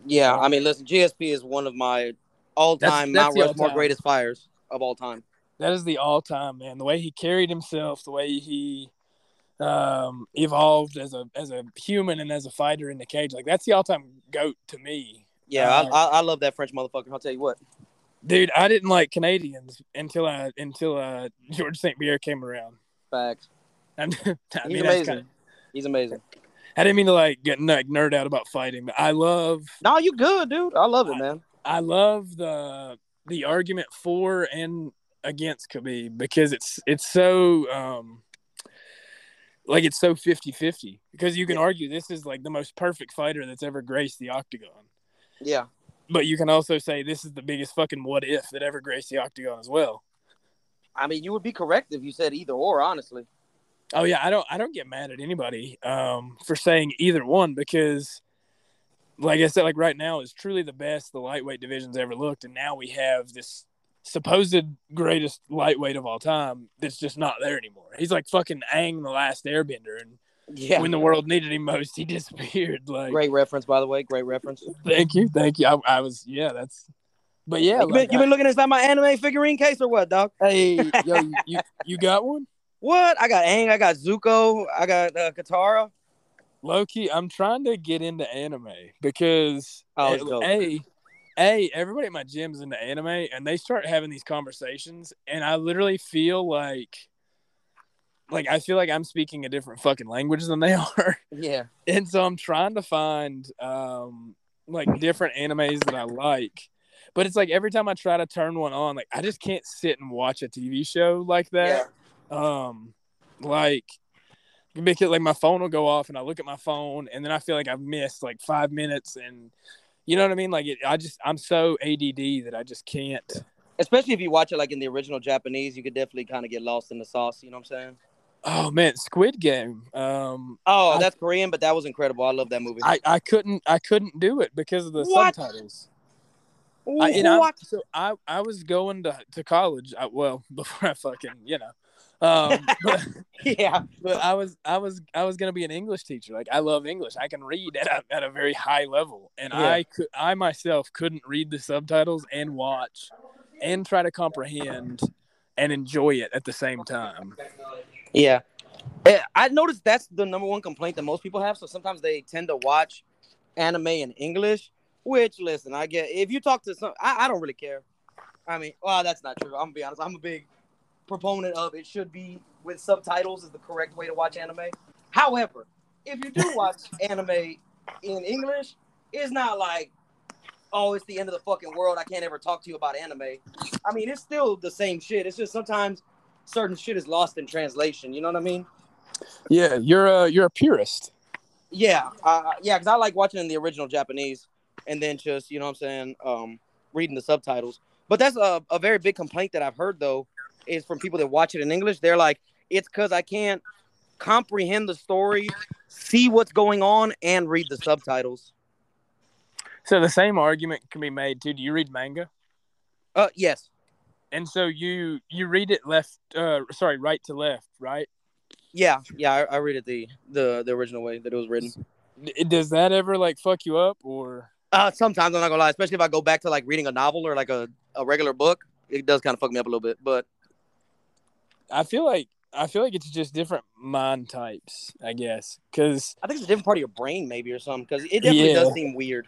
Yeah, I mean, listen, G S P is one of my all-time Mount Rushmore greatest fighters of all time. That is the all-time, man. The way he carried himself, the way he um, evolved as a as a human and as a fighter in the cage, like that's the all-time GOAT to me. Yeah, uh, I, I I love that French motherfucker. I'll tell you what. Dude, I didn't like Canadians until I until uh, George Saint Pierre came around. Facts. I mean, He's amazing. Kinda, He's amazing. I didn't mean to like get like, nerd out about fighting, but I love. No, you good, dude. I love it, I, man. I love the the argument for and against Khabib because it's it's so um like it's so fifty-fifty because you can yeah. argue this is like the most perfect fighter that's ever graced the octagon. Yeah. But you can also say this is the biggest fucking what if that ever graced the octagon as well. I mean, you would be correct if you said either or, honestly. Oh yeah, I don't I don't get mad at anybody um, for saying either one because, like I said, like right now is truly the best the lightweight division's ever looked, and now we have this supposed greatest lightweight of all time that's just not there anymore. He's like fucking Aang the Last Airbender, and yeah. when the world needed him most, he disappeared. Like great reference, by the way, great reference. Thank you, thank you. I, I was yeah, that's. But yeah, you like, been you I, been looking inside my anime figurine case or what, dog? Hey, yo, you, you you got one? What? I got Aang, I got Zuko, I got uh, Katara. Low-key, I'm trying to get into anime because, oh, A, A, everybody at my gym is into anime, and they start having these conversations, and I literally feel like, like, I feel like I'm speaking a different fucking language than they are. Yeah. And so I'm trying to find, um, like, different animes that I like. But it's like every time I try to turn one on, like, I just can't sit and watch a T V show like that. Yeah. Um, like, because like my phone will go off and I look at my phone and then I feel like I've missed like five minutes and you know what I mean? Like it, I just, I'm so A D D that I just can't. Especially if you watch it like in the original Japanese, you could definitely kind of get lost in the sauce. You know what I'm saying? Oh man, Squid Game. Um, oh, that's I, Korean, but that was incredible. I love that movie. I, I couldn't, I couldn't do it because of the what? subtitles. Ooh, I, and what? I, so I, I was going to, to college. I, well, before I fucking, you know. um but, yeah but i was i was i was gonna be an English teacher. Like I love English, I can read at a, at a very high level, and yeah. i could i myself couldn't read the subtitles and watch and try to comprehend and enjoy it at the same time. Yeah, I noticed that's the number one complaint that most people have, so sometimes they tend to watch anime in English, which listen, I get if you talk to some i, I don't really care. I mean, well, that's not true. I'm gonna be honest, I'm a big proponent of it should be with subtitles is the correct way to watch anime. However, if you do watch anime in English, it's not like oh, it's the end of the fucking world, I can't ever talk to you about anime. I mean, it's still the same shit. It's just sometimes certain shit is lost in translation. You know what I mean? Yeah, you're a, you're a purist. Yeah, uh, yeah, because I like watching in the original Japanese and then just, you know what I'm saying, um, reading the subtitles. But that's a, a very big complaint that I've heard, though, is from people that watch it in English. They're like, it's because I can't comprehend the story, see what's going on, and read the subtitles. So the same argument can be made, too. Do you read manga? Uh, yes. And so you you read it left, uh, sorry, right to left, right? Yeah, yeah, I, I read it the, the the original way that it was written. Does that ever, like, fuck you up, or? Uh, sometimes, I'm not gonna lie, especially if I go back to, like, reading a novel or, like, a, a regular book, it does kind of fuck me up a little bit, but. I feel like, I feel like it's just different mind types, I guess, because. I think it's a different part of your brain, maybe, or something, because it definitely yeah. does seem weird.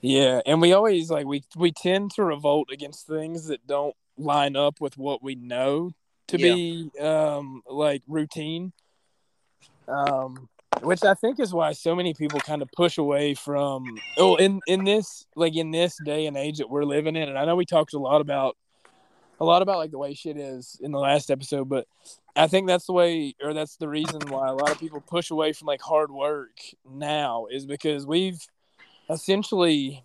Yeah, and we always, like, we, we tend to revolt against things that don't line up with what we know to yeah. be, um, like, routine, um, which I think is why so many people kind of push away from, oh, in, in this, like, in this day and age that we're living in, and I know we talked a lot about, a lot about, like, the way shit is in the last episode, but I think that's the way, or that's the reason why a lot of people push away from, like, hard work now is because we've, essentially,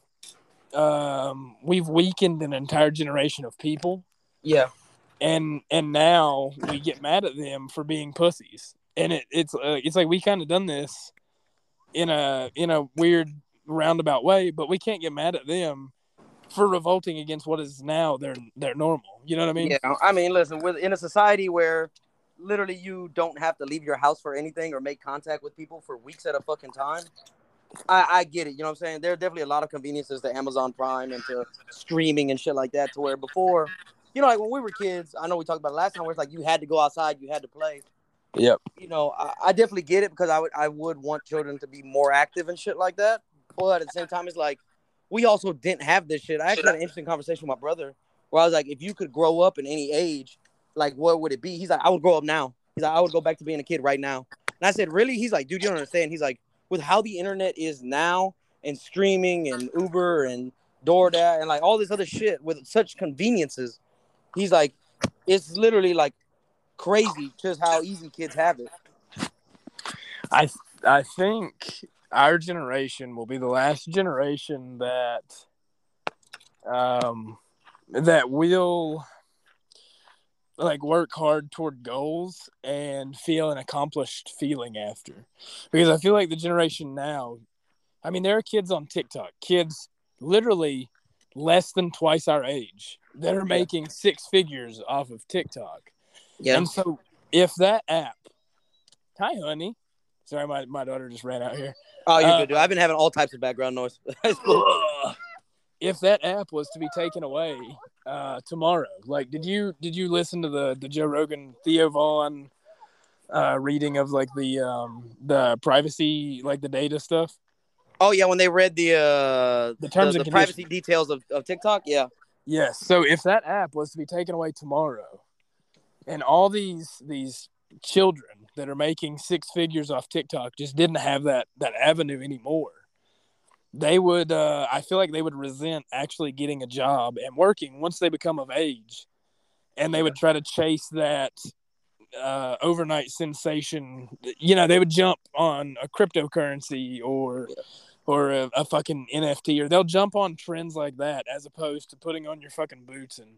um, we've weakened an entire generation of people. Yeah, and and now we get mad at them for being pussies, and it, it's uh, it's like we kind of done this in a in a weird roundabout way, but we can't get mad at them for revolting against what is now their their normal. You know what I mean? Yeah, I mean, listen, we're in a society where literally you don't have to leave your house for anything or make contact with people for weeks at a fucking time. I, I get it, you know what I'm saying? There are definitely a lot of conveniences to Amazon Prime and to streaming and shit like that to where before, you know, like when we were kids, I know we talked about it last time where it's like you had to go outside, you had to play. Yep. You know, I, I definitely get it because I would I would want children to be more active and shit like that. But at the same time, it's like we also didn't have this shit. I actually had an interesting conversation with my brother where I was like, if you could grow up in any age, like what would it be? He's like, I would grow up now. He's like, I would go back to being a kid right now. And I said, really? He's like, dude, you don't understand. He's like, with how the internet is now and streaming and Uber and DoorDash and like all this other shit with such conveniences, he's like, it's literally like crazy just how easy kids have it. I I think our generation will be the last generation that um that will like work hard toward goals and feel an accomplished feeling after, because I feel like the generation now, I mean, there are kids on TikTok, kids literally less than twice our age that are making six figures off of TikTok. Yeah. And so if that app, hi honey, sorry, my, my daughter just ran out here. Oh, you're uh, good, dude. I've been having all types of background noise. If that app was to be taken away uh, tomorrow, like, did you did you listen to the, the Joe Rogan Theo Vaughn uh, reading of like the um, the privacy, like the data stuff? Oh yeah, when they read the uh, the terms the, and the privacy details of, of TikTok, yeah, yes. So if that app was to be taken away tomorrow, and all these these children that are making six figures off TikTok just didn't have that that avenue anymore. They would, uh, I feel like they would resent actually getting a job and working once they become of age, and they would try to chase that uh, overnight sensation. You know, they would jump on a cryptocurrency or yeah. or a, a fucking N F T, or they'll jump on trends like that as opposed to putting on your fucking boots and,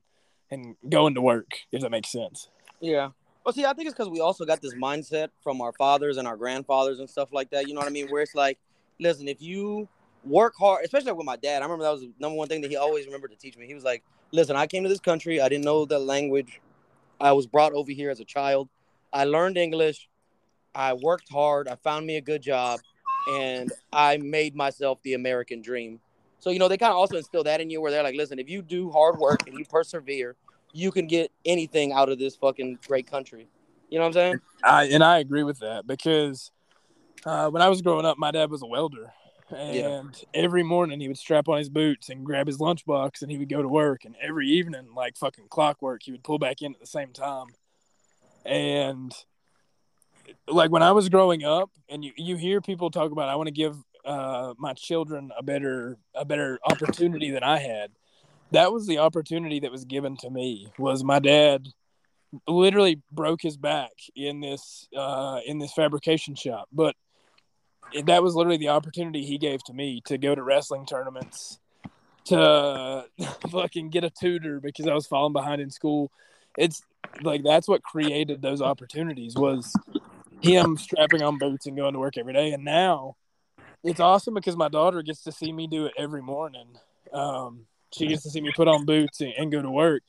and going to work, if that makes sense. Yeah. Well, see, I think it's because we also got this mindset from our fathers and our grandfathers and stuff like that, you know what I mean, where it's like, listen, if you work hard, especially with my dad. I remember that was the number one thing that he always remembered to teach me. He was like, listen, I came to this country. I didn't know the language. I was brought over here as a child. I learned English. I worked hard. I found me a good job. And I made myself the American dream. So, you know, they kind of also instill that in you where they're like, listen, if you do hard work and you persevere, you can get anything out of this fucking great country. You know what I'm saying? I, and I agree with that because uh, when I was growing up, my dad was a welder. And yeah. every morning he would strap on his boots and grab his lunchbox and he would go to work. And every evening, like fucking clockwork, he would pull back in at the same time. And like when I was growing up and you, you hear people talk about, I want to give uh, my children a better a better opportunity than I had. That was the opportunity that was given to me. Was my dad literally broke his back in this uh, in this fabrication shop, but that was literally the opportunity he gave to me to go to wrestling tournaments, to fucking get a tutor because I was falling behind in school. It's like, that's what created those opportunities, was him strapping on boots and going to work every day. And now it's awesome because my daughter gets to see me do it every morning. Um, she gets to see me put on boots and, and go to work,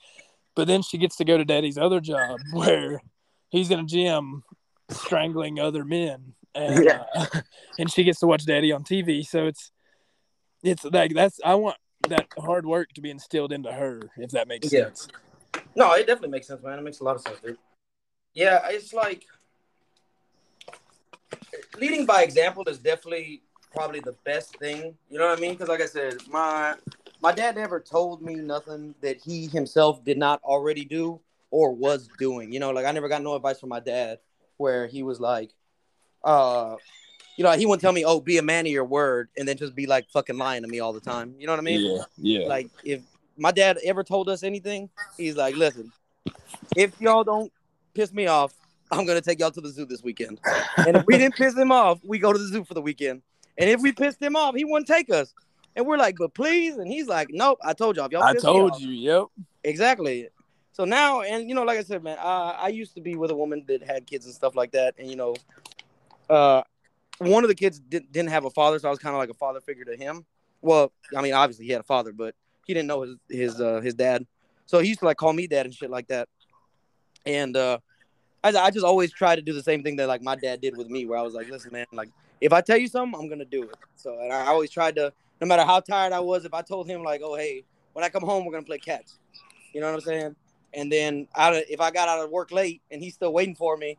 but then she gets to go to daddy's other job where he's in a gym strangling other men. And, yeah. uh, and she gets to watch daddy on T V. So it's, it's like, that's, I want that hard work to be instilled into her, if that makes yeah. sense. No, it definitely makes sense, man. It makes a lot of sense, dude. Yeah, it's like leading by example is definitely probably the best thing. You know what I mean? Because like I said, my my dad never told me nothing that he himself did not already do or was doing. You know, like I never got no advice from my dad where he was like, uh, you know, he wouldn't tell me, oh, be a man of your word, and then just be like fucking lying to me all the time. You know what I mean? Yeah, yeah. Like if my dad ever told us anything, he's like, listen, if y'all don't piss me off, I'm going to take y'all to the zoo this weekend. And if we didn't piss him off, we go to the zoo for the weekend. And if we pissed him off, he wouldn't take us. And we're like, but please. And he's like, nope, I told y'all. Y'all I told you, yep. Exactly. So now, and, you know, like I said, man, uh, I used to be with a woman that had kids and stuff like that. And, you know, uh, one of the kids did, didn't have a father, so I was kind of like a father figure to him. Well, I mean, obviously he had a father, but he didn't know his his uh, his dad, so he used to like call me dad and shit like that. And uh, I I just always try to do the same thing that like my dad did with me, where I was like, listen, man, like if I tell you something, I'm gonna do it. So and I always tried to, no matter how tired I was, if I told him like, oh hey, when I come home, we're gonna play catch, you know what I'm saying? And then I, if I got out of work late and he's still waiting for me,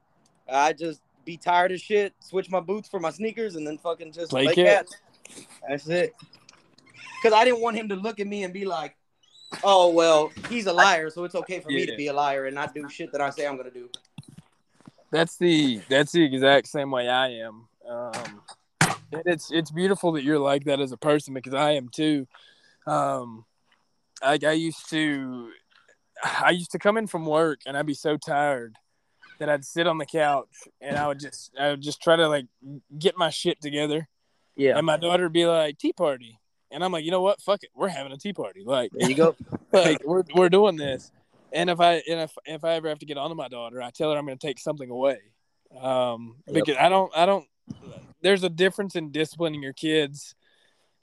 I just be tired as shit, switch my boots for my sneakers, and then fucking just play, play catch. That's it. Because I didn't want him to look at me and be like, oh, well, he's a liar, so it's okay for yeah. me to be a liar and not do shit that I say I'm going to do. That's the that's the exact same way I am. Um, and it's it's beautiful that you're like that as a person, because I am too. Um, I, I used to I used to come in from work and I'd be so tired that I'd sit on the couch and I would just I would just try to like get my shit together. Yeah. And my daughter would be like, tea party. And I'm like, you know what? Fuck it. We're having a tea party. Like, there you go. Like, we're we're doing this. And if I and if, if I ever have to get on to my daughter, I tell her I'm going to take something away. Um, yep. Because I don't I don't. There's a difference in disciplining your kids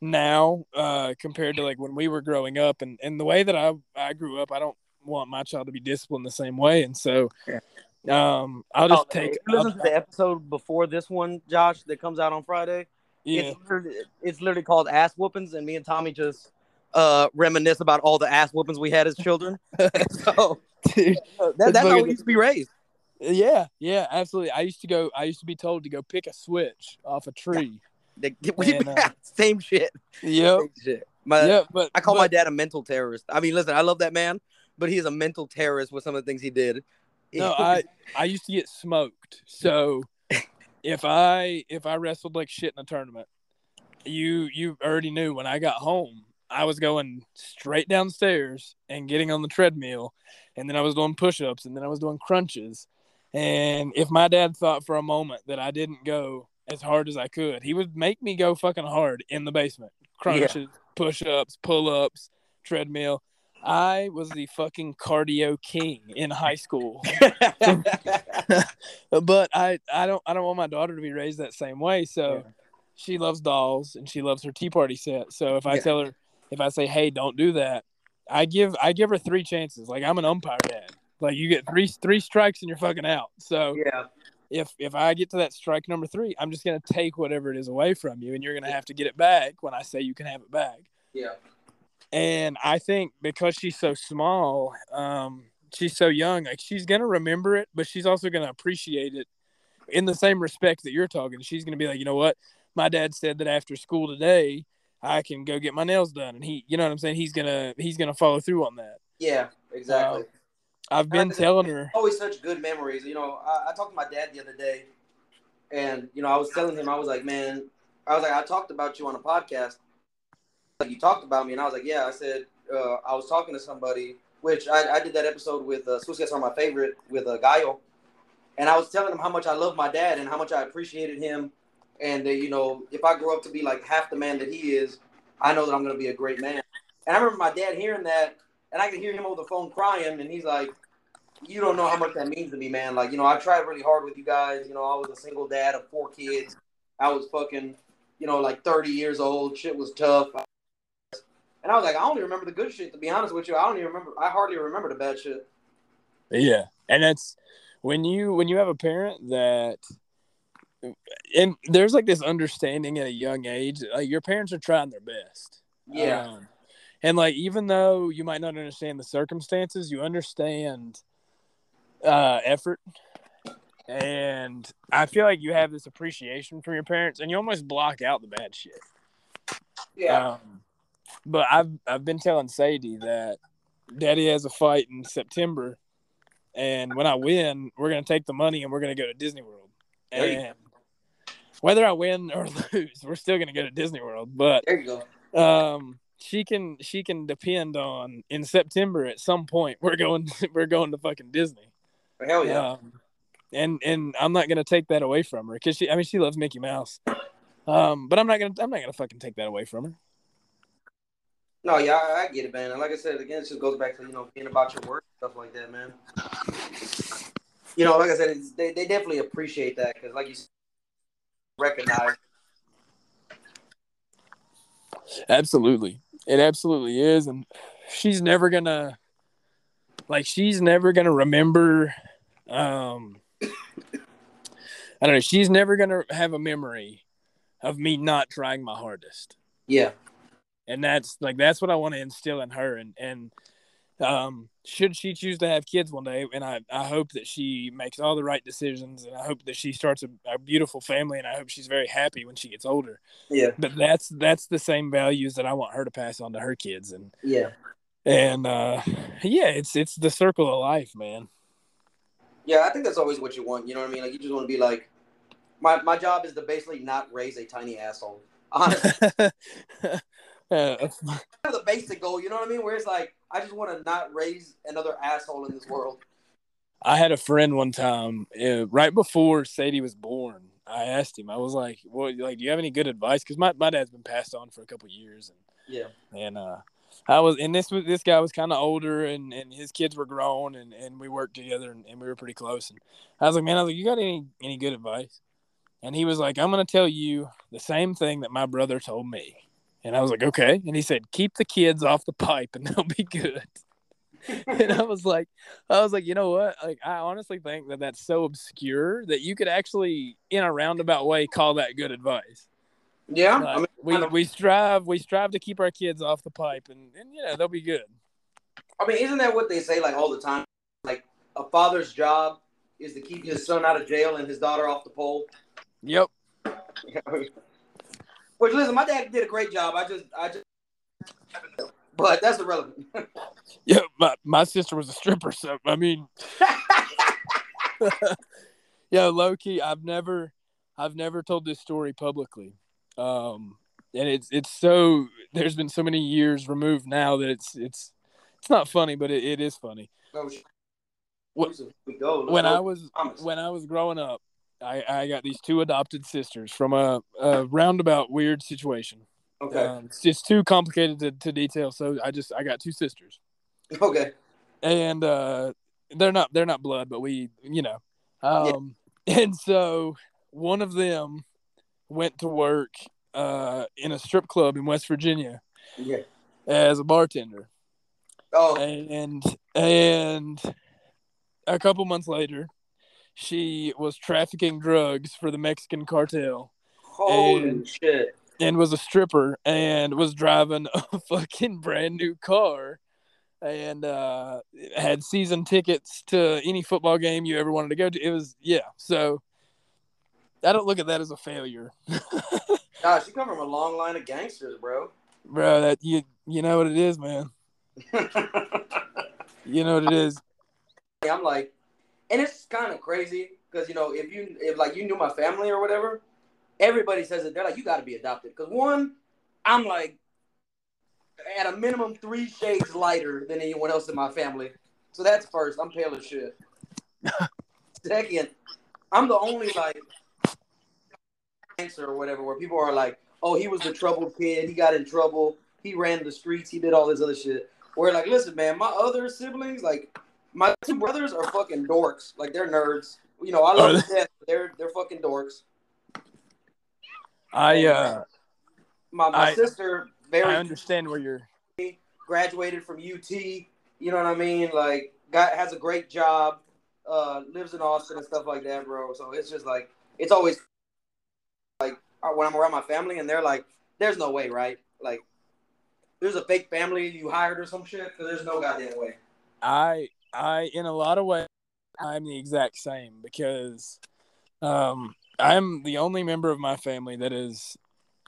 now uh, compared to like when we were growing up, and, and the way that I I grew up, I don't want my child to be disciplined the same way. And so, um, I'll just oh, take. Listen to the episode before this one, Josh, that comes out on Friday. Yeah. It's, literally, it's literally called ass whoopings, and me and Tommy just uh, reminisce about all the ass whoopings we had as children. So dude, that, that's how we used to be raised. Yeah, yeah, absolutely. I used to go. I used to be told to go pick a switch off a tree. They, we, and, uh, same shit. Yep. Same shit. My, yep but, I call but, my dad a mental terrorist. I mean, listen, I love that man, but he is a mental terrorist with some of the things he did. No, I I used to get smoked. So. If I if I wrestled like shit in a tournament, you you already knew when I got home, I was going straight downstairs and getting on the treadmill, and then I was doing push-ups, and then I was doing crunches. And if my dad thought for a moment that I didn't go as hard as I could, he would make me go fucking hard in the basement. Crunches, yeah. push-ups, pull-ups, treadmill. I was the fucking cardio king in high school. But I, I don't I don't want my daughter to be raised that same way. So yeah. She loves dolls and she loves her tea party set. So if I yeah. tell her, if I say, hey, don't do that, I give I give her three chances. Like, I'm an umpire dad. Like, you get three three strikes and you're fucking out. So yeah. if if I get to that strike number three, I'm just gonna take whatever it is away from you, and you're gonna yeah. have to get it back when I say you can have it back. Yeah. And I think because she's so small, um, she's so young, like, she's going to remember it, but she's also going to appreciate it in the same respect that you're talking. She's going to be like, you know what? My dad said that after school today, I can go get my nails done. And he, you know what I'm saying? He's going to, he's going to follow through on that. Yeah, exactly. Um, I've been telling her. Always such good memories. You know, I, I talked to my dad the other day, and, you know, I was telling him, I was like, man, I was like, I talked about you on a podcast. Like, you talked about me. And I was like, yeah, I said, uh, I was talking to somebody, which I, I did that episode with uh, Susie, that's one of my favorite, with uh, Gael. And I was telling him how much I love my dad and how much I appreciated him. And, uh, you know, if I grow up to be like half the man that he is, I know that I'm going to be a great man. And I remember my dad hearing that, and I could hear him over the phone crying. And he's like, you don't know how much that means to me, man. Like, you know, I tried really hard with you guys. You know, I was a single dad of four kids. I was fucking, you know, like thirty years old. Shit was tough. And I was like, I only remember the good shit, to be honest with you. I don't even remember. I hardly remember the bad shit. Yeah. And that's when you, when you have a parent that, and there's like this understanding at a young age, like your parents are trying their best. Yeah. Um, and like, even though you might not understand the circumstances, you understand uh, effort. And I feel like you have this appreciation for your parents, and you almost block out the bad shit. Yeah. Um, but I've I've been telling Sadie that Daddy has a fight in September, and when I win, we're gonna take the money and we're gonna go to Disney World. And whether I win or lose, we're still gonna go to Disney World. But there you go. Um, she can she can depend on, in September at some point we're going we're going to fucking Disney. Hell yeah. Um, And and I'm not gonna take that away from her, because she I mean she loves Mickey Mouse, um. But I'm not gonna I'm not gonna fucking take that away from her. No, yeah, I, I get it, man. And like I said again, it just goes back to, you know, being about your work, stuff like that, man. You know, like I said, it's, they they definitely appreciate that, because like you said, recognize. Absolutely, it absolutely is, and she's never gonna like she's never gonna remember. Um. I don't know. She's never going to have a memory of me not trying my hardest. Yeah. And that's like, that's what I want to instill in her. And, and um, should she choose to have kids one day, and I, I hope that she makes all the right decisions, and I hope that she starts a, a beautiful family, and I hope she's very happy when she gets older. Yeah. But that's, that's the same values that I want her to pass on to her kids. And yeah. And uh, yeah, it's, it's the circle of life, man. Yeah, I think that's always what you want. You know what I mean? Like, you just want to be like, my my job is to basically not raise a tiny asshole. Honestly, uh, the basic goal. You know what I mean? Where it's like, I just want to not raise another asshole in this world. I had a friend one time, uh, right before Sadie was born. I asked him. I was like, "Well, like, do you have any good advice?" Because my, my dad's been passed on for a couple of years. And, yeah, and uh, I was, and this was, this guy was kind of older, and, and his kids were grown, and, and we worked together, and, and we were pretty close. And I was like, man, I was like, you got any, any good advice? And he was like, I'm going to tell you the same thing that my brother told me. And I was like, okay. And he said, keep the kids off the pipe and they'll be good. And I was like, I was like, you know what? Like, I honestly think that that's so obscure that you could actually, in a roundabout way, call that good advice. Yeah, like, I mean, we we strive we strive to keep our kids off the pipe, and, and you know, they'll be good. I mean, isn't that what they say like all the time? Like, a father's job is to keep his son out of jail and his daughter off the pole. Yep. Which, listen, my dad did a great job. I just I just but that's irrelevant. Yeah, my my sister was a stripper, so I mean, yeah, low key. I've never I've never told this story publicly. Um, and it's, it's so, there's been so many years removed now that it's, it's, it's not funny, but it, it is funny. Oh, what, when I was, Thomas. when I was growing up, I, I got these two adopted sisters from a, a roundabout weird situation. Okay. Um, it's just too complicated to, to detail. So I just, I got two sisters. Okay. And, uh, they're not, they're not blood, but we, you know, um, yeah. And so one of them went to work uh, in a strip club in West Virginia, yeah, as a bartender. Oh, and and a couple months later, she was trafficking drugs for the Mexican cartel. Holy and, shit! And was a stripper and was driving a fucking brand new car, and uh, had season tickets to any football game you ever wanted to go to. It was yeah, so. I don't look at that as a failure. Gosh, you come from a long line of gangsters, bro. Bro, that you you know what it is, man. You know what it is. I'm like, and it's kind of crazy because, you know, if you if like you knew my family or whatever, everybody says it. They're like, you got to be adopted. Because one, I'm like at a minimum three shades lighter than anyone else in my family. So that's first. I'm pale as shit. Second, I'm the only like answer or whatever where people are like, oh, he was the troubled kid. He got in trouble. He ran the streets. He did all this other shit. Where like, listen, man, my other siblings, like my two brothers are fucking dorks. Like they're nerds. You know, I love them to death, but they're they're fucking dorks. I uh, my my I, sister very I understand where you're graduated from U T. You know what I mean? Like, got has a great job. Uh, lives in Austin and stuff like that, bro. So it's just like it's always like when I'm around my family and they're like, "There's no way, right?" Like, there's a fake family you hired or some shit. Cause there's no goddamn way. I I in a lot of ways I'm the exact same because um, I'm the only member of my family that is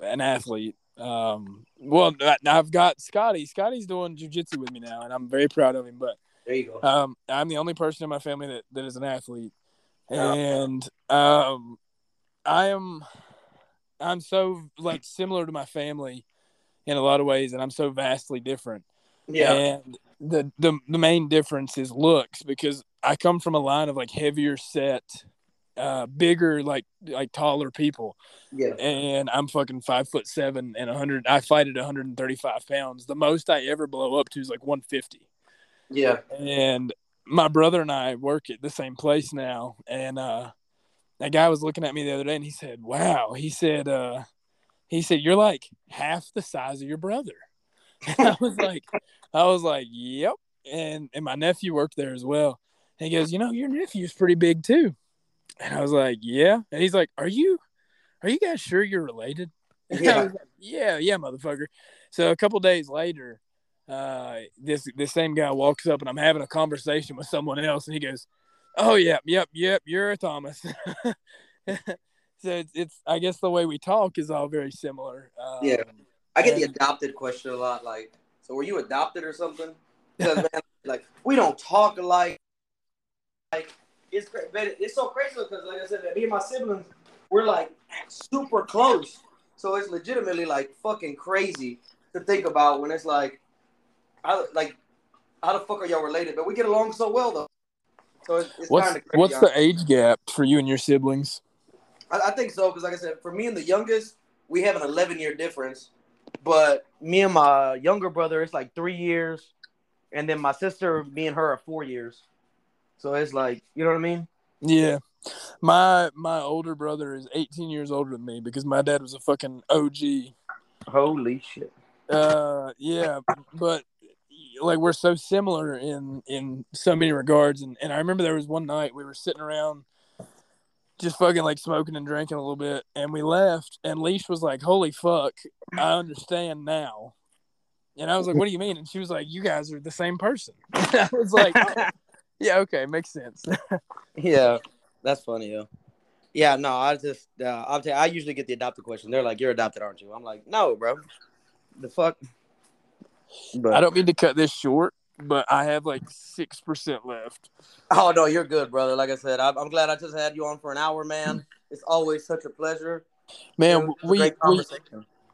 an athlete. Um, well, I've got Scotty. Scotty's doing jiu-jitsu with me now, and I'm very proud of him. But there you go. Um, I'm the only person in my family that, that is an athlete, yeah. and um, I am I'm so like similar to my family in a lot of ways, and I'm so vastly different. Yeah. And the the the main difference is looks because I come from a line of like heavier set, uh, bigger like like taller people. Yeah. And I'm fucking five foot seven and a hundred. I fight at one hundred thirty-five pounds. The most I ever blow up to is like one fifty. Yeah. And my brother and I work at the same place now, and uh, that guy was looking at me the other day, and he said, "Wow," he said, uh, he said, "You're like half the size of your brother." I was like, I was like, yep. And and my nephew worked there as well. And he goes, "You know, your nephew's pretty big too." And I was like, "Yeah." And he's like, "Are you, are you guys sure you're related?" And yeah. I was like, yeah, yeah, motherfucker. So a couple days later, uh, this this same guy walks up, and I'm having a conversation with someone else, and he goes, "Oh yeah, yep, yep, you're a Thomas." So it's, it's, I guess the way we talk is all very similar. Um, yeah. I get the adopted question a lot, like, so were you adopted or something? Because, man, like, we don't talk alike. Like, it's cra- it's so crazy because, like I said, me and my siblings, we're, like, super close. So it's legitimately, like, fucking crazy to think about when it's, like, I, like, how the fuck are y'all related? But we get along so well, though. So it's, it's kind of crazy. What's the age gap for you and your siblings? I, I think so because, like I said, for me and the youngest, we have an eleven-year difference. But me and my younger brother, it's like three years. And then my sister, me and her are four years. So it's like, you know what I mean? Yeah. My my older brother is eighteen years older than me because my dad was a fucking O G. Holy shit. Uh, yeah. But, like, we're so similar in, in so many regards. And, and I remember there was one night we were sitting around just fucking like smoking and drinking a little bit, and we left, and Leash was like, "Holy fuck, I understand now." And I was like, "What do you mean?" And she was like, "You guys are the same person." And I was like, "Oh, yeah, okay, makes sense." Yeah, that's funny though. Yeah, no, I just uh, I'll tell you, I usually get the adopted question. They're like, "You're adopted, aren't you?" I'm like, "No, bro, the fuck." But I don't mean to cut this short, but I have like six percent left. Oh, no, you're good, brother. Like I said, I, I'm glad I just had you on for an hour, man. It's always such a pleasure. Man, a we, we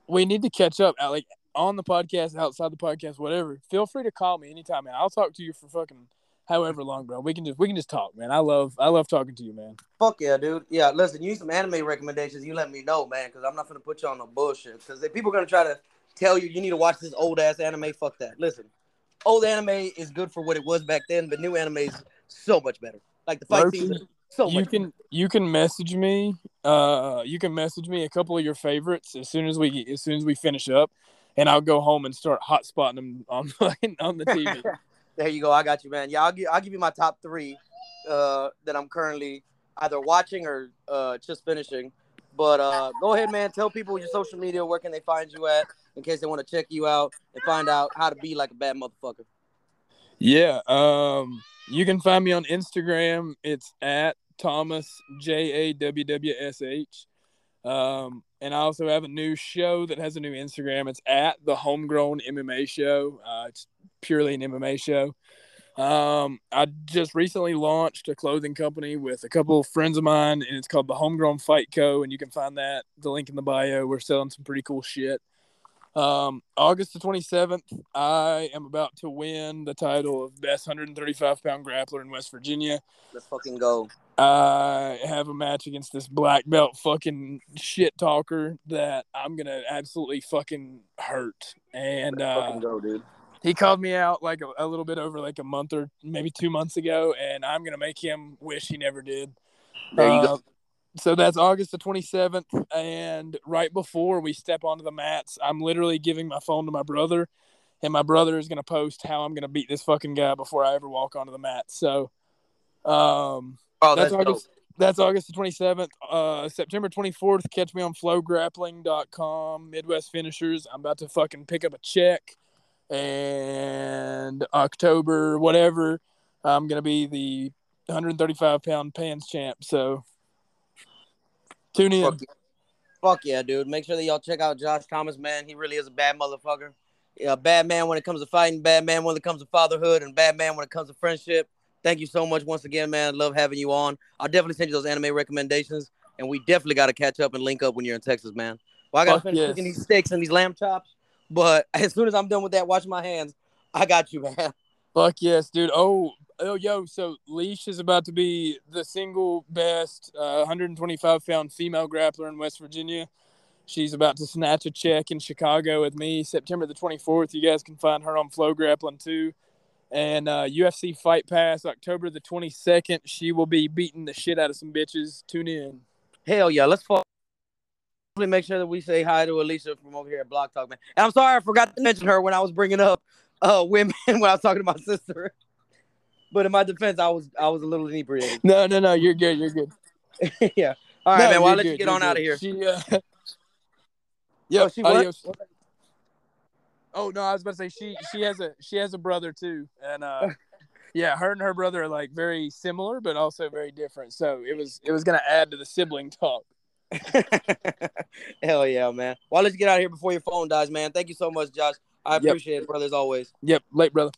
we need to catch up like on the podcast, outside the podcast, whatever. Feel free to call me anytime, man. I'll talk to you for fucking however long, bro. We can just we can just talk, man. I love I love talking to you, man. Fuck yeah, dude. Yeah, listen, you need some anime recommendations. You let me know, man, because I'm not going to put you on no bullshit. Because if people are going to try to tell you you need to watch this old-ass anime, fuck that. Listen. Old anime is good for what it was back then, but new anime is so much better. Like the fight scenes, so much. You can better. you can message me. Uh, you can message me a couple of your favorites as soon as we as soon as we finish up, and I'll go home and start hotspotting them on on the T V. There you go. I got you, man. Yeah, I'll give I'll give you my top three uh, that I'm currently either watching or uh, just finishing. But uh, go ahead, man. Tell people your social media. Where can they find you at? In case they want to check you out and find out how to be like a bad motherfucker. Yeah. Um, you can find me on Instagram. It's at Thomas J A W W S H. Um, and I also have a new show that has a new Instagram. It's at the Homegrown M M A show. Uh, it's purely an M M A show. Um, I just recently launched a clothing company with a couple of friends of mine, and it's called the Homegrown Fight Co. And you can find that, the link in the bio. We're selling some pretty cool shit. Um, August the twenty-seventh, I am about to win the title of best one thirty-five pound grappler in West Virginia. Let's fucking go. I have a match against this black belt fucking shit talker that I'm going to absolutely fucking hurt. And, Let's uh, fucking go, dude. He called me out like a, a little bit over like a month or maybe two months ago, and I'm going to make him wish he never did. There you uh, go. So that's August the twenty-seventh, and right before we step onto the mats, I'm literally giving my phone to my brother, and my brother is going to post how I'm going to beat this fucking guy before I ever walk onto the mat. So um, oh, that's, that's, August, that's August the twenty-seventh. Uh, September twenty-fourth, catch me on flow grappling dot com, Midwest Finishers. I'm about to fucking pick up a check. And October, whatever, I'm going to be the one thirty-five pound pans champ. So tune in. Fuck yeah. Fuck yeah, dude. Make sure that y'all check out Josh Thomas, man. He really is a bad motherfucker. Yeah, bad man when it comes to fighting, bad man when it comes to fatherhood, and bad man when it comes to friendship. Thank you so much once again, man. Love having you on. I'll definitely send you those anime recommendations, and we definitely got to catch up and link up when you're in Texas, man. Well, I got to finish yes. cooking these steaks and these lamb chops. But as soon as I'm done with that, wash my hands. I got you, man. Fuck yes, dude. Oh, oh, yo. So Leash is about to be the single best uh, one twenty-five pound female grappler in West Virginia. She's about to snatch a check in Chicago with me, September the twenty-fourth. You guys can find her on Flow Grappling too, and uh, U F C Fight Pass, October the twenty-second. She will be beating the shit out of some bitches. Tune in. Hell yeah, let's fuck. Make sure that we say hi to Alicia from over here at Block Talk, man. And I'm sorry I forgot to mention her when I was bringing up uh, women when I was talking to my sister. But in my defense, I was I was a little inebriated. No, no, no, you're good, you're good. yeah. All right, no, man. Well, I'll let good, you get on good. Out of here. She, uh... Yo, oh, she adios. What? Oh no, I was about to say she she has a she has a brother too, and uh, yeah, her and her brother are like very similar, but also very different. So it was it was gonna add to the sibling talk. Hell yeah, man. Well, let's get out of here before your phone dies, man. Thank you so much, Josh. I yep. appreciate it, brother, as always. Yep. Late, brother.